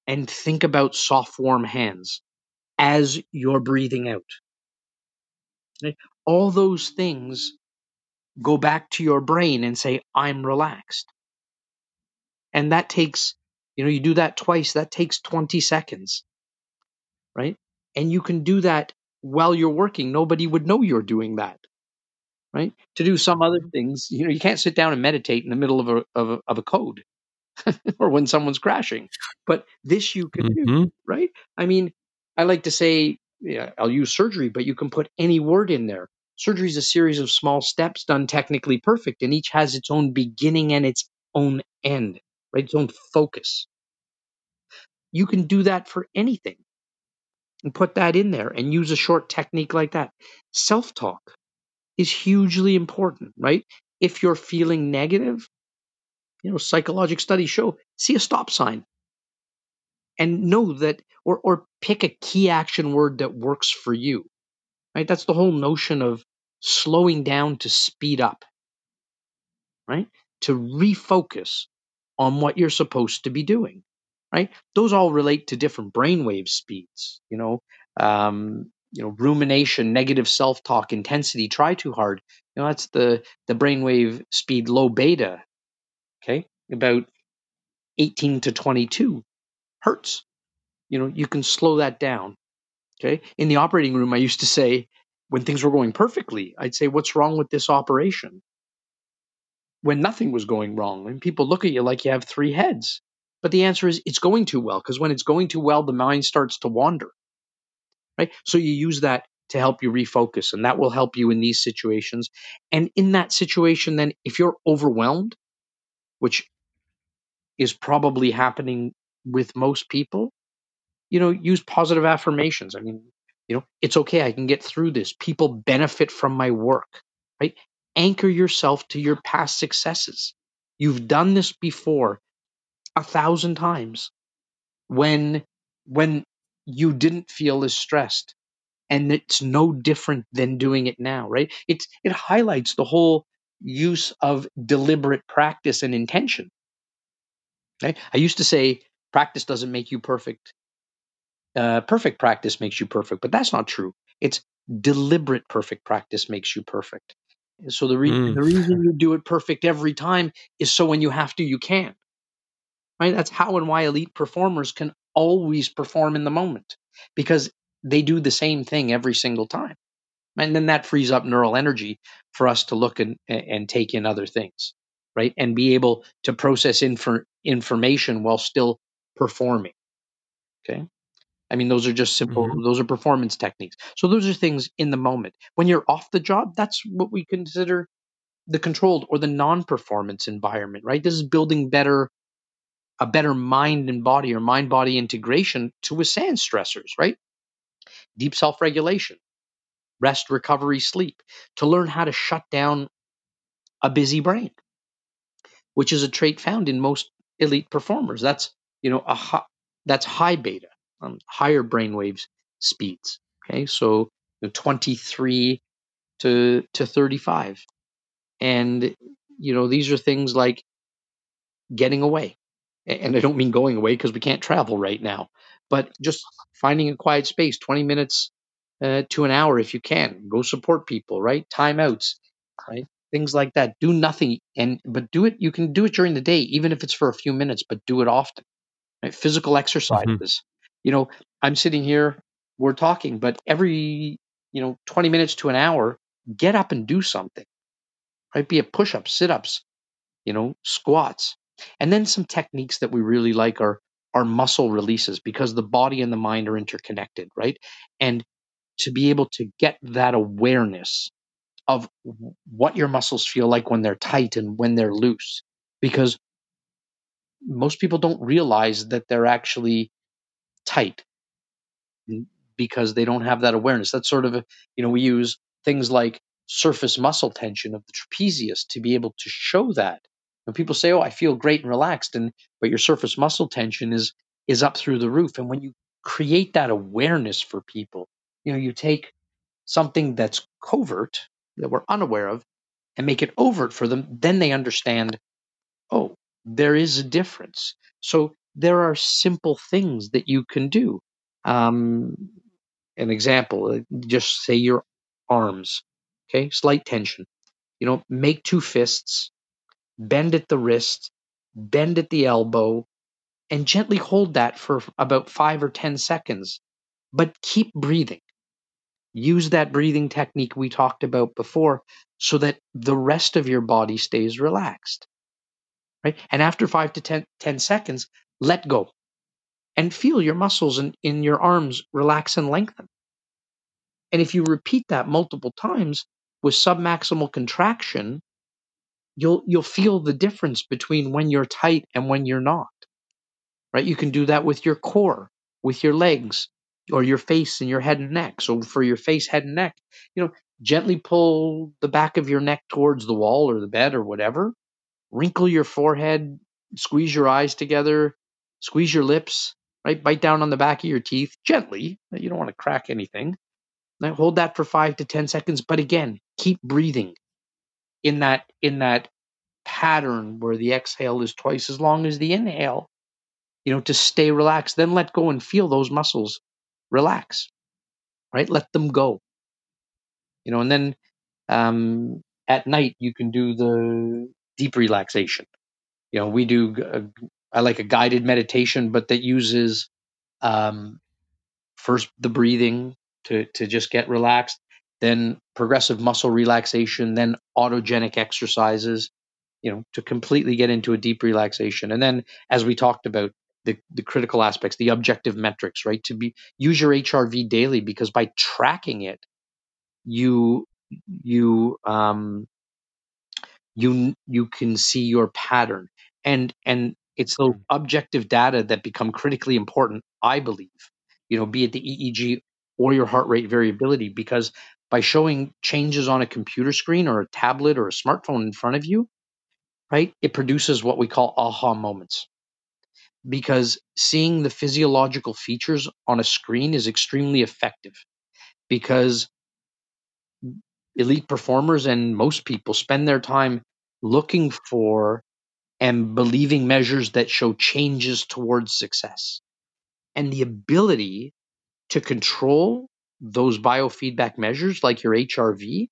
and think about soft, warm hands as you're breathing out. Okay? All those things go back to your brain and say, I'm relaxed. And that takes, you know, you do that twice, that takes twenty seconds, right? And you can do that while you're working. Nobody would know you're doing that, right? To do some other things, you know, you can't sit down and meditate in the middle of a of a, of a code or when someone's crashing. But this you can mm-hmm. do, right? I mean, I like to say, yeah, I'll use surgery, but you can put any word in there. Surgery is a series of small steps done technically perfect, and each has its own beginning and its own end, right? Its own focus. You can do that for anything. And put that in there and use a short technique like that. Self-talk is hugely important, right? If you're feeling negative, you know, psychological studies show, see a stop sign and know that, or or pick a key action word that works for you, right? That's the whole notion of slowing down to speed up, right? To refocus on what you're supposed to be doing. Right? Those all relate to different brainwave speeds, you know, um, you know, rumination, negative self-talk, intensity, try too hard. You know, that's the, the brainwave speed, low beta, okay, about eighteen to twenty-two hertz. You know, you can slow that down, okay? In the operating room, I used to say, when things were going perfectly, I'd say, what's wrong with this operation? When nothing was going wrong, and people look at you like you have three heads. But the answer is it's going too well, because when it's going too well, the mind starts to wander, right? So you use that to help you refocus, and that will help you in these situations. And in that situation, then, if you're overwhelmed, which is probably happening with most people, you know, use positive affirmations. I mean, you know, it's okay. I can get through this. People benefit from my work, right? Anchor yourself to your past successes. You've done this before. A thousand times when when you didn't feel as stressed, and it's no different than doing it now, right? It's it highlights the whole use of deliberate practice and intention. Right? I used to say practice doesn't make you perfect. Uh, perfect practice makes you perfect, but that's not true. It's deliberate perfect practice makes you perfect. And so the re- mm. the reason you do it perfect every time is so when you have to, you can. Right? That's how and why elite performers can always perform in the moment, because they do the same thing every single time. And then that frees up neural energy for us to look and, and take in other things, right? And be able to process infor- information while still performing, okay? I mean, those are just simple, mm-hmm. those are performance techniques. So those are things in the moment. When you're off the job, that's what we consider the controlled or the non-performance environment, right? This is building better a better mind and body or mind-body integration to withstand stressors, right? Deep self-regulation, rest, recovery, sleep, to learn how to shut down a busy brain, which is a trait found in most elite performers. That's, you know, a high, that's high beta, um, higher brainwave speeds. Okay, so you know, twenty-three to thirty-five, and you know, these are things like getting away, and I don't mean going away because we can't travel right now, but just finding a quiet space, twenty minutes uh, to an hour if you can. Go support people, right? Timeouts, right? Things like that. Do nothing, and but do it. You can do it during the day, even if it's for a few minutes, but do it often. Right? Physical exercises. Mm-hmm. You know, I'm sitting here, we're talking, but every, you know, twenty minutes to an hour, get up and do something, right? Be it push-ups, sit-ups, you know, squats. And then some techniques that we really like are, are muscle releases, because the body and the mind are interconnected, right? And to be able to get that awareness of what your muscles feel like when they're tight and when they're loose, because most people don't realize that they're actually tight because they don't have that awareness. That's sort of, a, you know, we use things like surface muscle tension of the trapezius to be able to show that. And people say, "Oh, I feel great and relaxed," and but your surface muscle tension is is up through the roof. And when you create that awareness for people, you know, you take something that's covert, that we're unaware of, and make it overt for them, then they understand, oh, there is a difference. So there are simple things that you can do. Um, an example, just say your arms, okay, slight tension. You know, make two fists, bend at the wrist, bend at the elbow, and gently hold that for about five or ten seconds, but keep breathing. Use that breathing technique we talked about before so that the rest of your body stays relaxed, right? And after five to ten seconds, let go and feel your muscles in, in your arms relax and lengthen. And if you repeat that multiple times with submaximal contraction, you'll you'll feel the difference between when you're tight and when you're not, right? You can do that with your core, with your legs, or your face and your head and neck. So for your face, head and neck, you know, gently pull the back of your neck towards the wall or the bed or whatever. Wrinkle your forehead, squeeze your eyes together, squeeze your lips, right? Bite down on the back of your teeth gently. You don't want to crack anything. Now hold that for five to ten seconds, but again, keep breathing in that in that pattern where the exhale is twice as long as the inhale, you know, to stay relaxed. Then let go and feel those muscles relax, right? Let them go, you know, and then um, at night you can do the deep relaxation. You know, we do, a, I like a guided meditation, but that uses um, first the breathing to, to just get relaxed, then progressive muscle relaxation, then autogenic exercises, you know, to completely get into a deep relaxation. And then, as we talked about, The, the critical aspects, the objective metrics, right? To be use your H R V daily, because by tracking it, you you um you you can see your pattern, and and it's those objective data that become critically important, I believe. You know, be it the E E G or your heart rate variability, because by showing changes on a computer screen or a tablet or a smartphone in front of you, right, it produces what we call aha moments. Because seeing the physiological features on a screen is extremely effective, because elite performers and most people spend their time looking for and believing measures that show changes towards success. And the ability to control those biofeedback measures like your H R V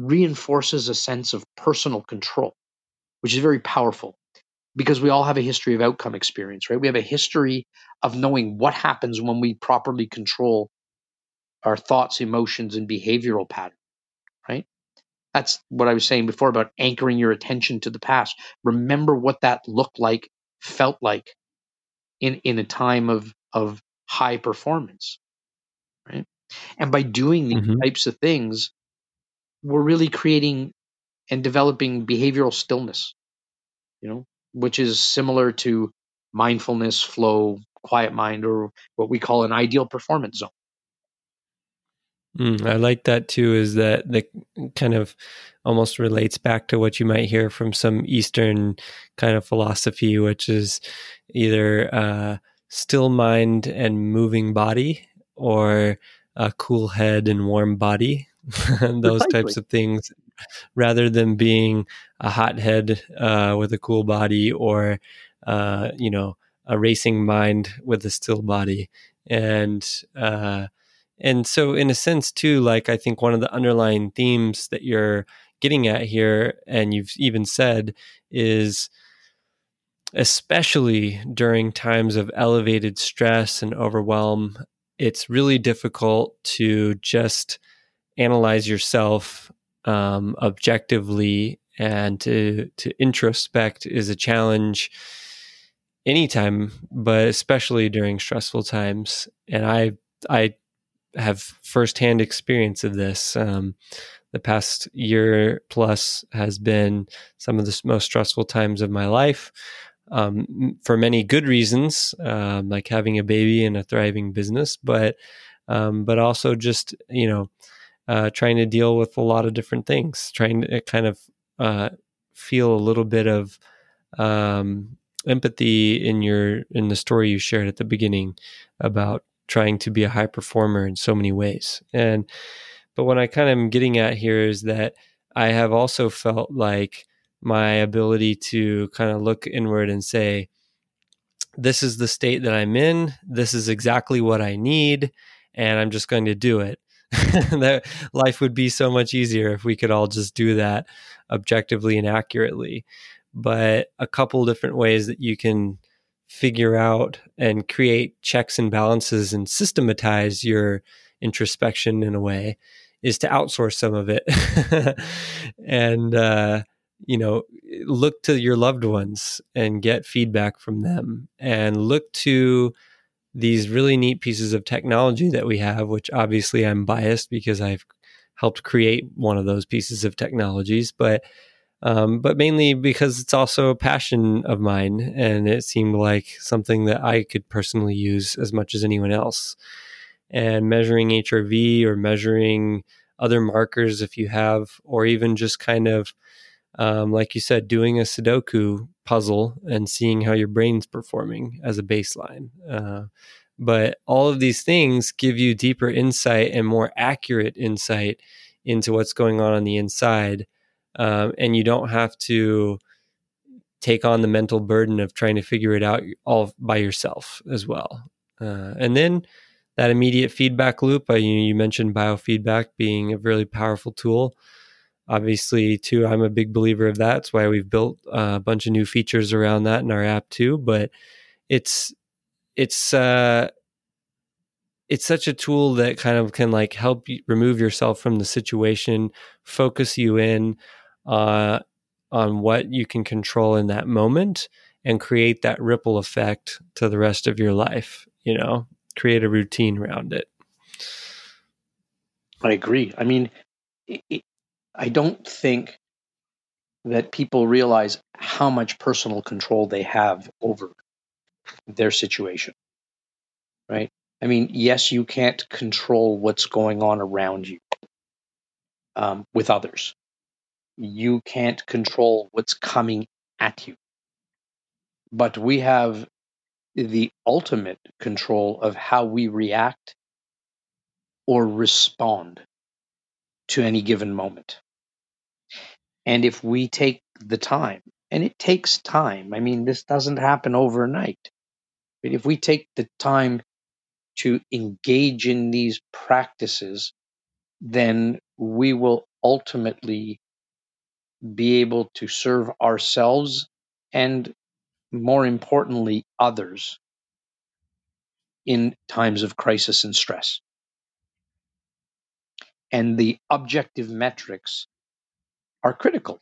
reinforces a sense of personal control, which is very powerful. Because we all have a history of outcome experience, right? We have a history of knowing what happens when we properly control our thoughts, emotions, and behavioral pattern, right? That's what I was saying before about anchoring your attention to the past. Remember what that looked like, felt like in, in a time of, of high performance, right? And by doing these mm-hmm. types of things, we're really creating and developing behavioral stillness, you know? Which is similar to mindfulness, flow, quiet mind, or what we call an ideal performance zone. Mm, I like that too, is that the kind of almost relates back to what you might hear from some Eastern kind of philosophy, which is either uh, still mind and moving body, or a cool head and warm body, those Precisely. Types of things, rather than being a hot head uh, with a cool body, or, uh, you know, a racing mind with a still body. And, uh, And so in a sense too, like I think one of the underlying themes that you're getting at here, and you've even said, is especially during times of elevated stress and overwhelm, it's really difficult to just analyze yourself um, objectively, and to, to introspect is a challenge anytime, but especially during stressful times. And I, I, have firsthand experience of this. Um, the past year plus has been some of the most stressful times of my life, um, for many good reasons, um, like having a baby and a thriving business, but um, but also just, you know, uh, trying to deal with a lot of different things, trying to kind of uh, feel a little bit of um, empathy in your in the story you shared at the beginning about trying to be a high performer in so many ways. And, but what I kind of am getting at here is that I have also felt like my ability to kind of look inward and say, this is the state that I'm in. This is exactly what I need. And I'm just going to do it. That life would be so much easier if we could all just do that objectively and accurately. But a couple different ways that you can figure out and create checks and balances and systematize your introspection in a way is to outsource some of it and, uh, you know, look to your loved ones and get feedback from them, and look to these really neat pieces of technology that we have, which obviously I'm biased because I've helped create one of those pieces of technologies, but Um, but mainly because it's also a passion of mine, and it seemed like something that I could personally use as much as anyone else. And measuring H R V, or measuring other markers if you have, or even just kind of, um, like you said, doing a Sudoku puzzle and seeing how your brain's performing as a baseline. Uh, but all of these things give you deeper insight and more accurate insight into what's going on on the inside. Um, and you don't have to take on the mental burden of trying to figure it out all by yourself as well. Uh, and then that immediate feedback loop, uh, you, you mentioned biofeedback being a really powerful tool. Obviously, too, I'm a big believer of that. That's why we've built uh, a bunch of new features around that in our app too. But it's it's uh, it's such a tool that kind of can like help you remove yourself from the situation, focus you in Uh, on what you can control in that moment, and create that ripple effect to the rest of your life. You know, create a routine around it. I agree. I mean, it, it, I don't think that people realize how much personal control they have over their situation, right? I mean, yes, you can't control what's going on around you um, with others. You can't control what's coming at you. But we have the ultimate control of how we react or respond to any given moment. And if we take the time, and it takes time, I mean, this doesn't happen overnight, but if we take the time to engage in these practices, then we will ultimately be able to serve ourselves and, more importantly, others in times of crisis and stress. And the objective metrics are critical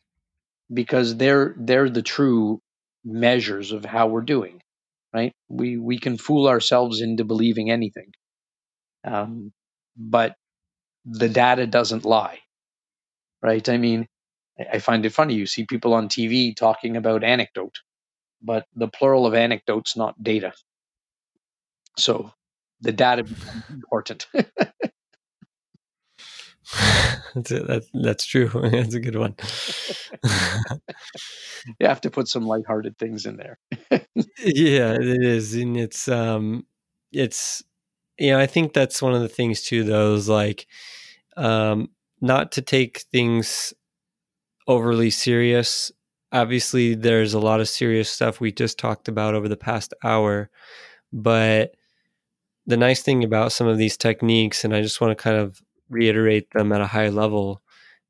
because they're they're the true measures of how we're doing, right? We we can fool ourselves into believing anything, um, but the data doesn't lie, right? I mean, I find it funny. You see people on T V talking about anecdote, but the plural of anecdotes, not data. So the data is important. that's, that, that's true. That's a good one. You have to put some lighthearted things in there. Yeah, it is. And it's, um, it's, you know, I think that's one of the things too, though, is like, um, not to take things overly serious. Obviously, there's a lot of serious stuff we just talked about over the past hour, but the nice thing about some of these techniques, and I just want to kind of reiterate them at a high level,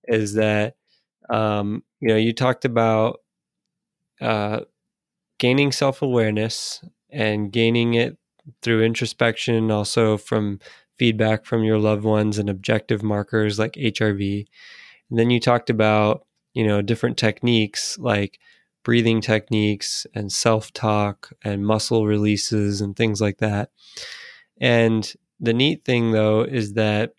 is that, um, you know, you talked about uh, gaining self-awareness and gaining it through introspection, also from feedback from your loved ones and objective markers like H R V. And then you talked about, you know, different techniques like breathing techniques and self-talk and muscle releases and things like that. And the neat thing, though, is that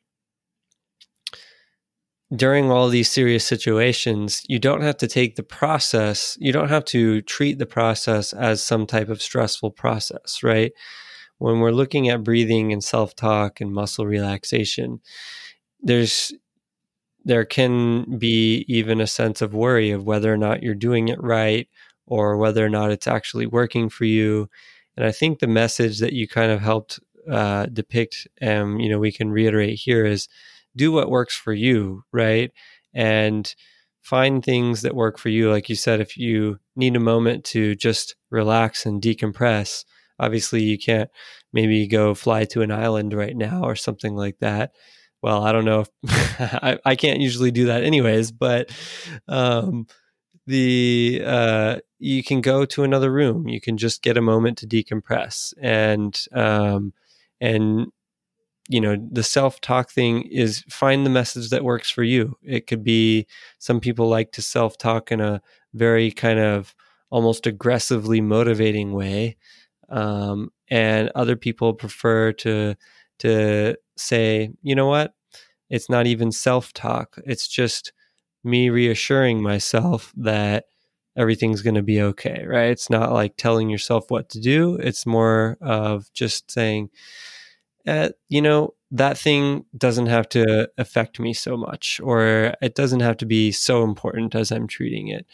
during all these serious situations, you don't have to take the process, you don't have to treat the process as some type of stressful process, right? When we're looking at breathing and self-talk and muscle relaxation, there's there can be even a sense of worry of whether or not you're doing it right or whether or not it's actually working for you. And I think the message that you kind of helped uh, depict, and um, you know, we can reiterate here is, do what works for you, right? And find things that work for you. Like you said, if you need a moment to just relax and decompress, obviously you can't maybe go fly to an island right now or something like that. Well, I don't know if I, I can't usually do that anyways, but um, the uh, you can go to another room. You can just get a moment to decompress. And um, and you know, the self-talk thing is, find the message that works for you. It could be, some people like to self-talk in a very kind of almost aggressively motivating way. Um, and other people prefer to to say, you know what, it's not even self-talk. It's just me reassuring myself that everything's going to be okay, right? It's not like telling yourself what to do. It's more of just saying, eh, you know, that thing doesn't have to affect me so much, or it doesn't have to be so important as I'm treating it,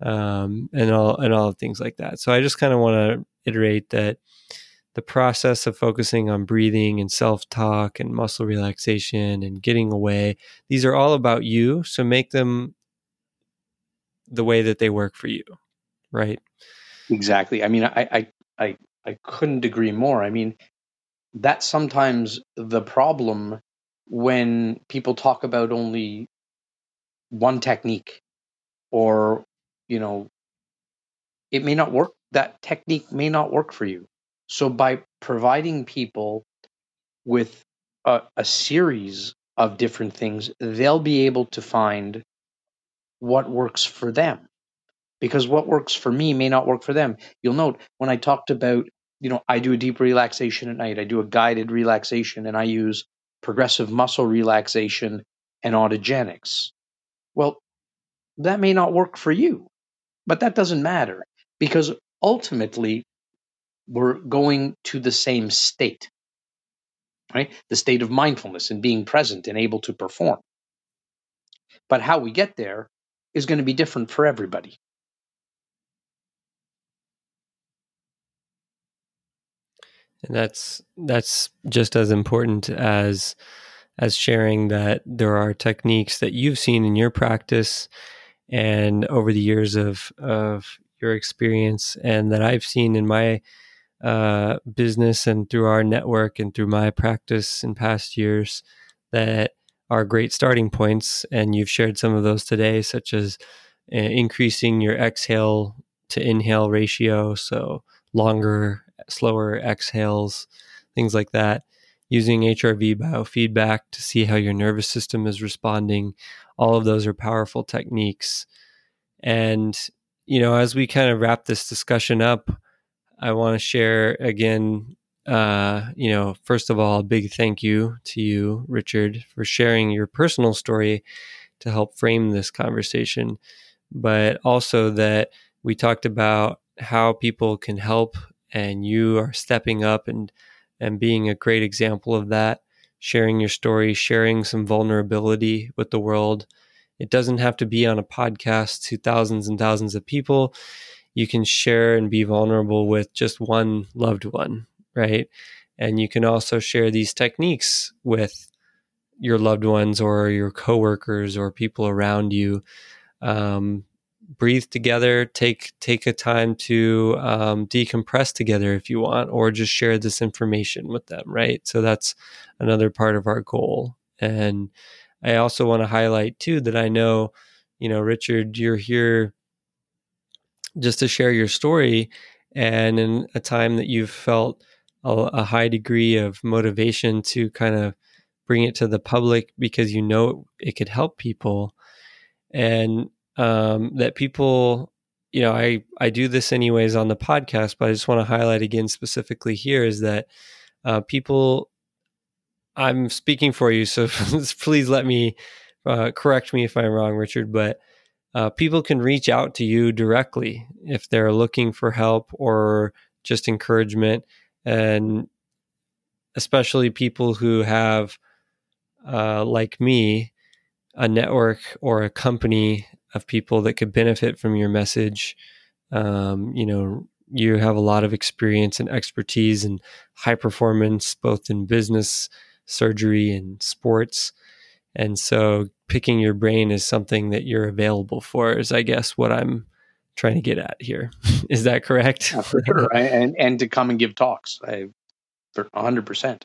um, and all and all things like that. So I just kind of want to iterate that the process of focusing on breathing and self-talk and muscle relaxation and getting away, these are all about you. So make them the way that they work for you, right? Exactly. I mean, I I I, I couldn't agree more. I mean, that's sometimes the problem when people talk about only one technique, or, you know, it may not work. That technique may not work for you. So by providing people with a, a series of different things, they'll be able to find what works for them, because what works for me may not work for them. You'll note when I talked about, you know, I do a deep relaxation at night, I do a guided relaxation, and I use progressive muscle relaxation and autogenics. Well, that may not work for you, but that doesn't matter, because ultimately, we're going to the same state, right? The state of mindfulness and being present and able to perform. But how we get there is going to be different for everybody. And that's that's just as important as as sharing that there are techniques that you've seen in your practice and over the years of of your experience, and that I've seen in my uh, business and through our network and through my practice in past years, that are great starting points. And you've shared some of those today, such as uh, increasing your exhale to inhale ratio. So longer, slower exhales, things like that. Using H R V biofeedback to see how your nervous system is responding. All of those are powerful techniques. And, you know, as we kind of wrap this discussion up, I want to share again, uh, you know, first of all, a big thank you to you, Richard, for sharing your personal story to help frame this conversation, but also that we talked about how people can help, and you are stepping up and, and being a great example of that, sharing your story, sharing some vulnerability with the world. It doesn't have to be on a podcast to thousands and thousands of people. You can share and be vulnerable with just one loved one, right? And you can also share these techniques with your loved ones or your coworkers or people around you. Um, breathe together, take take a time to um, decompress together if you want, or just share this information with them, right? So that's another part of our goal. And I also want to highlight too that I know, you know, Richard, you're here just to share your story, and in a time that you've felt a, a high degree of motivation to kind of bring it to the public because you know it could help people. And um, that people, you know, I, I do this anyways on the podcast, but I just want to highlight again specifically here is that uh, people, I'm speaking for you, so please let me uh, correct me if I'm wrong, Richard, but uh, people can reach out to you directly if they're looking for help or just encouragement, and especially people who have, uh, like me, a network or a company of people that could benefit from your message. Um, you know, you have a lot of experience and expertise in high performance, both in business, surgery, and sports. And so picking your brain is something that you're available for, is I guess what I'm trying to get at here. Is that correct? Yeah, for sure. and, and to come and give talks, I, for one hundred percent.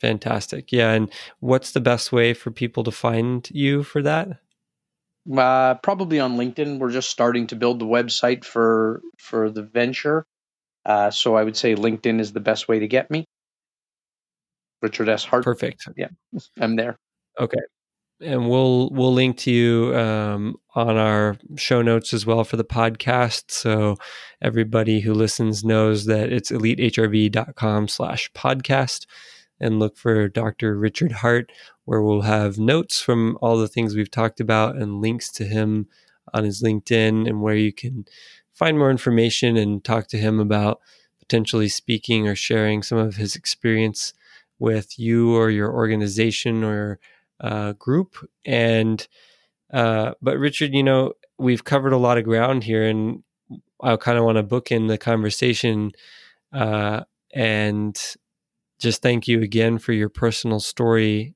Fantastic. Yeah. And what's the best way for people to find you for that? Uh, probably on LinkedIn. We're just starting to build the website for, for the venture. Uh, so I would say LinkedIn is the best way to get me. Richard S. Hart. Perfect. Yeah. I'm there. Okay. And we'll, we'll link to you um, on our show notes as well for the podcast. So everybody who listens knows that it's elitehrv.com slash podcast. And look for Doctor Richard Hart, where we'll have notes from all the things we've talked about and links to him on his LinkedIn, and where you can find more information and talk to him about potentially speaking or sharing some of his experience with you or your organization or uh, group. And uh, but Richard, you know, we've covered a lot of ground here, and I kind of want to bookend the conversation uh, and. Just thank you again for your personal story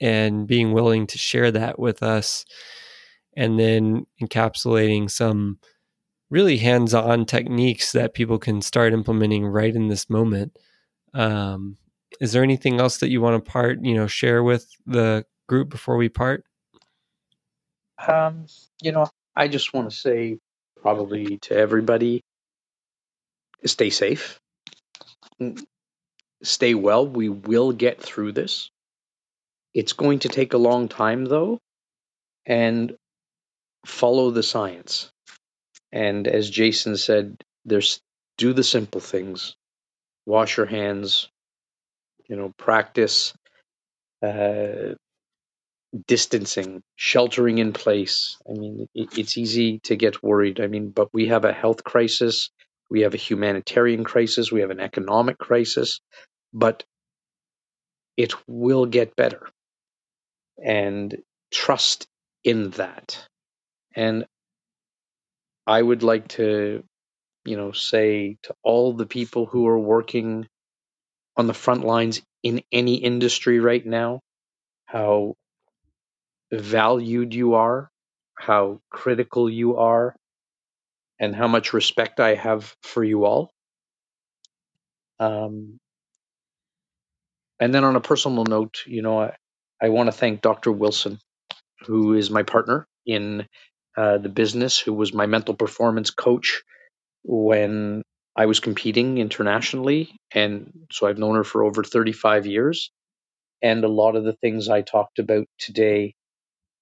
and being willing to share that with us, and then encapsulating some really hands-on techniques that people can start implementing right in this moment. Um, is there anything else that you want to part, you know, share with the group before we part? Um, you know, I just want to say probably to everybody, stay safe. Stay well. We will get through this. It's going to take a long time, though, and follow the science. And as Jason said, there's do the simple things. Wash your hands, you know, practice uh, distancing, sheltering in place. I mean, it, it's easy to get worried. I mean, but we have a health crisis. We have a humanitarian crisis. We have an economic crisis. But it will get better, and trust in that. And I would like to, you know, say to all the people who are working on the front lines in any industry right now, how valued you are, how critical you are, and how much respect I have for you all. Um, And then on a personal note, you know, I, I want to thank Doctor Wilson, who is my partner in uh, the business, who was my mental performance coach when I was competing internationally. And so I've known her for over thirty-five years. And a lot of the things I talked about today,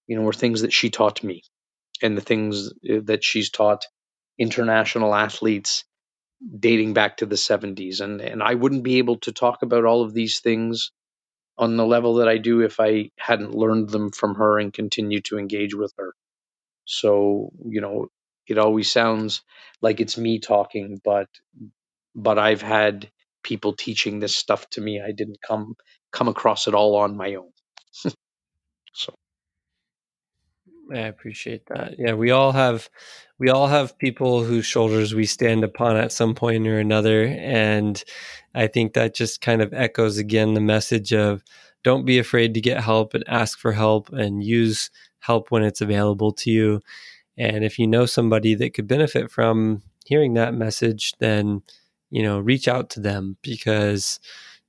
you know, were things that she taught me, and the things that she's taught international athletes dating back to the seventies. And, and I wouldn't be able to talk about all of these things on the level that I do if I hadn't learned them from her and continued to engage with her. So, you know, it always sounds like it's me talking, but, but I've had people teaching this stuff to me. I didn't come come across it all on my own. So I appreciate that. Yeah, we all have we all have people whose shoulders we stand upon at some point or another, and I think that just kind of echoes again the message of don't be afraid to get help and ask for help and use help when it's available to you. And if you know somebody that could benefit from hearing that message, then, you know, reach out to them, because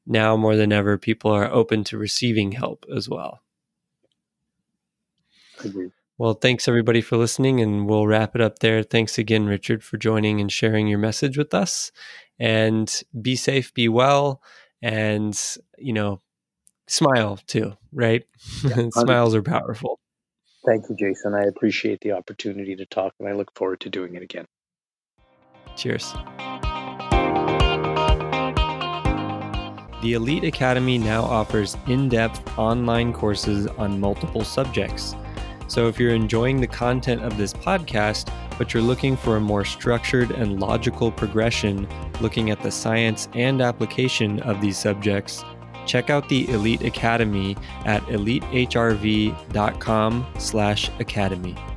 now more than ever, people are open to receiving help as well. Mm-hmm. Well, thanks everybody for listening, and we'll wrap it up there. Thanks again, Richard, for joining and sharing your message with us, and be safe, be well, and, you know, smile too, right? Yeah, smiles are powerful. Thank you, Jason. I appreciate the opportunity to talk, and I look forward to doing it again. Cheers. The Elite Academy now offers in-depth online courses on multiple subjects. So if you're enjoying the content of this podcast, but you're looking for a more structured and logical progression, looking at the science and application of these subjects, check out the Elite Academy at elite h r v dot com slash academy.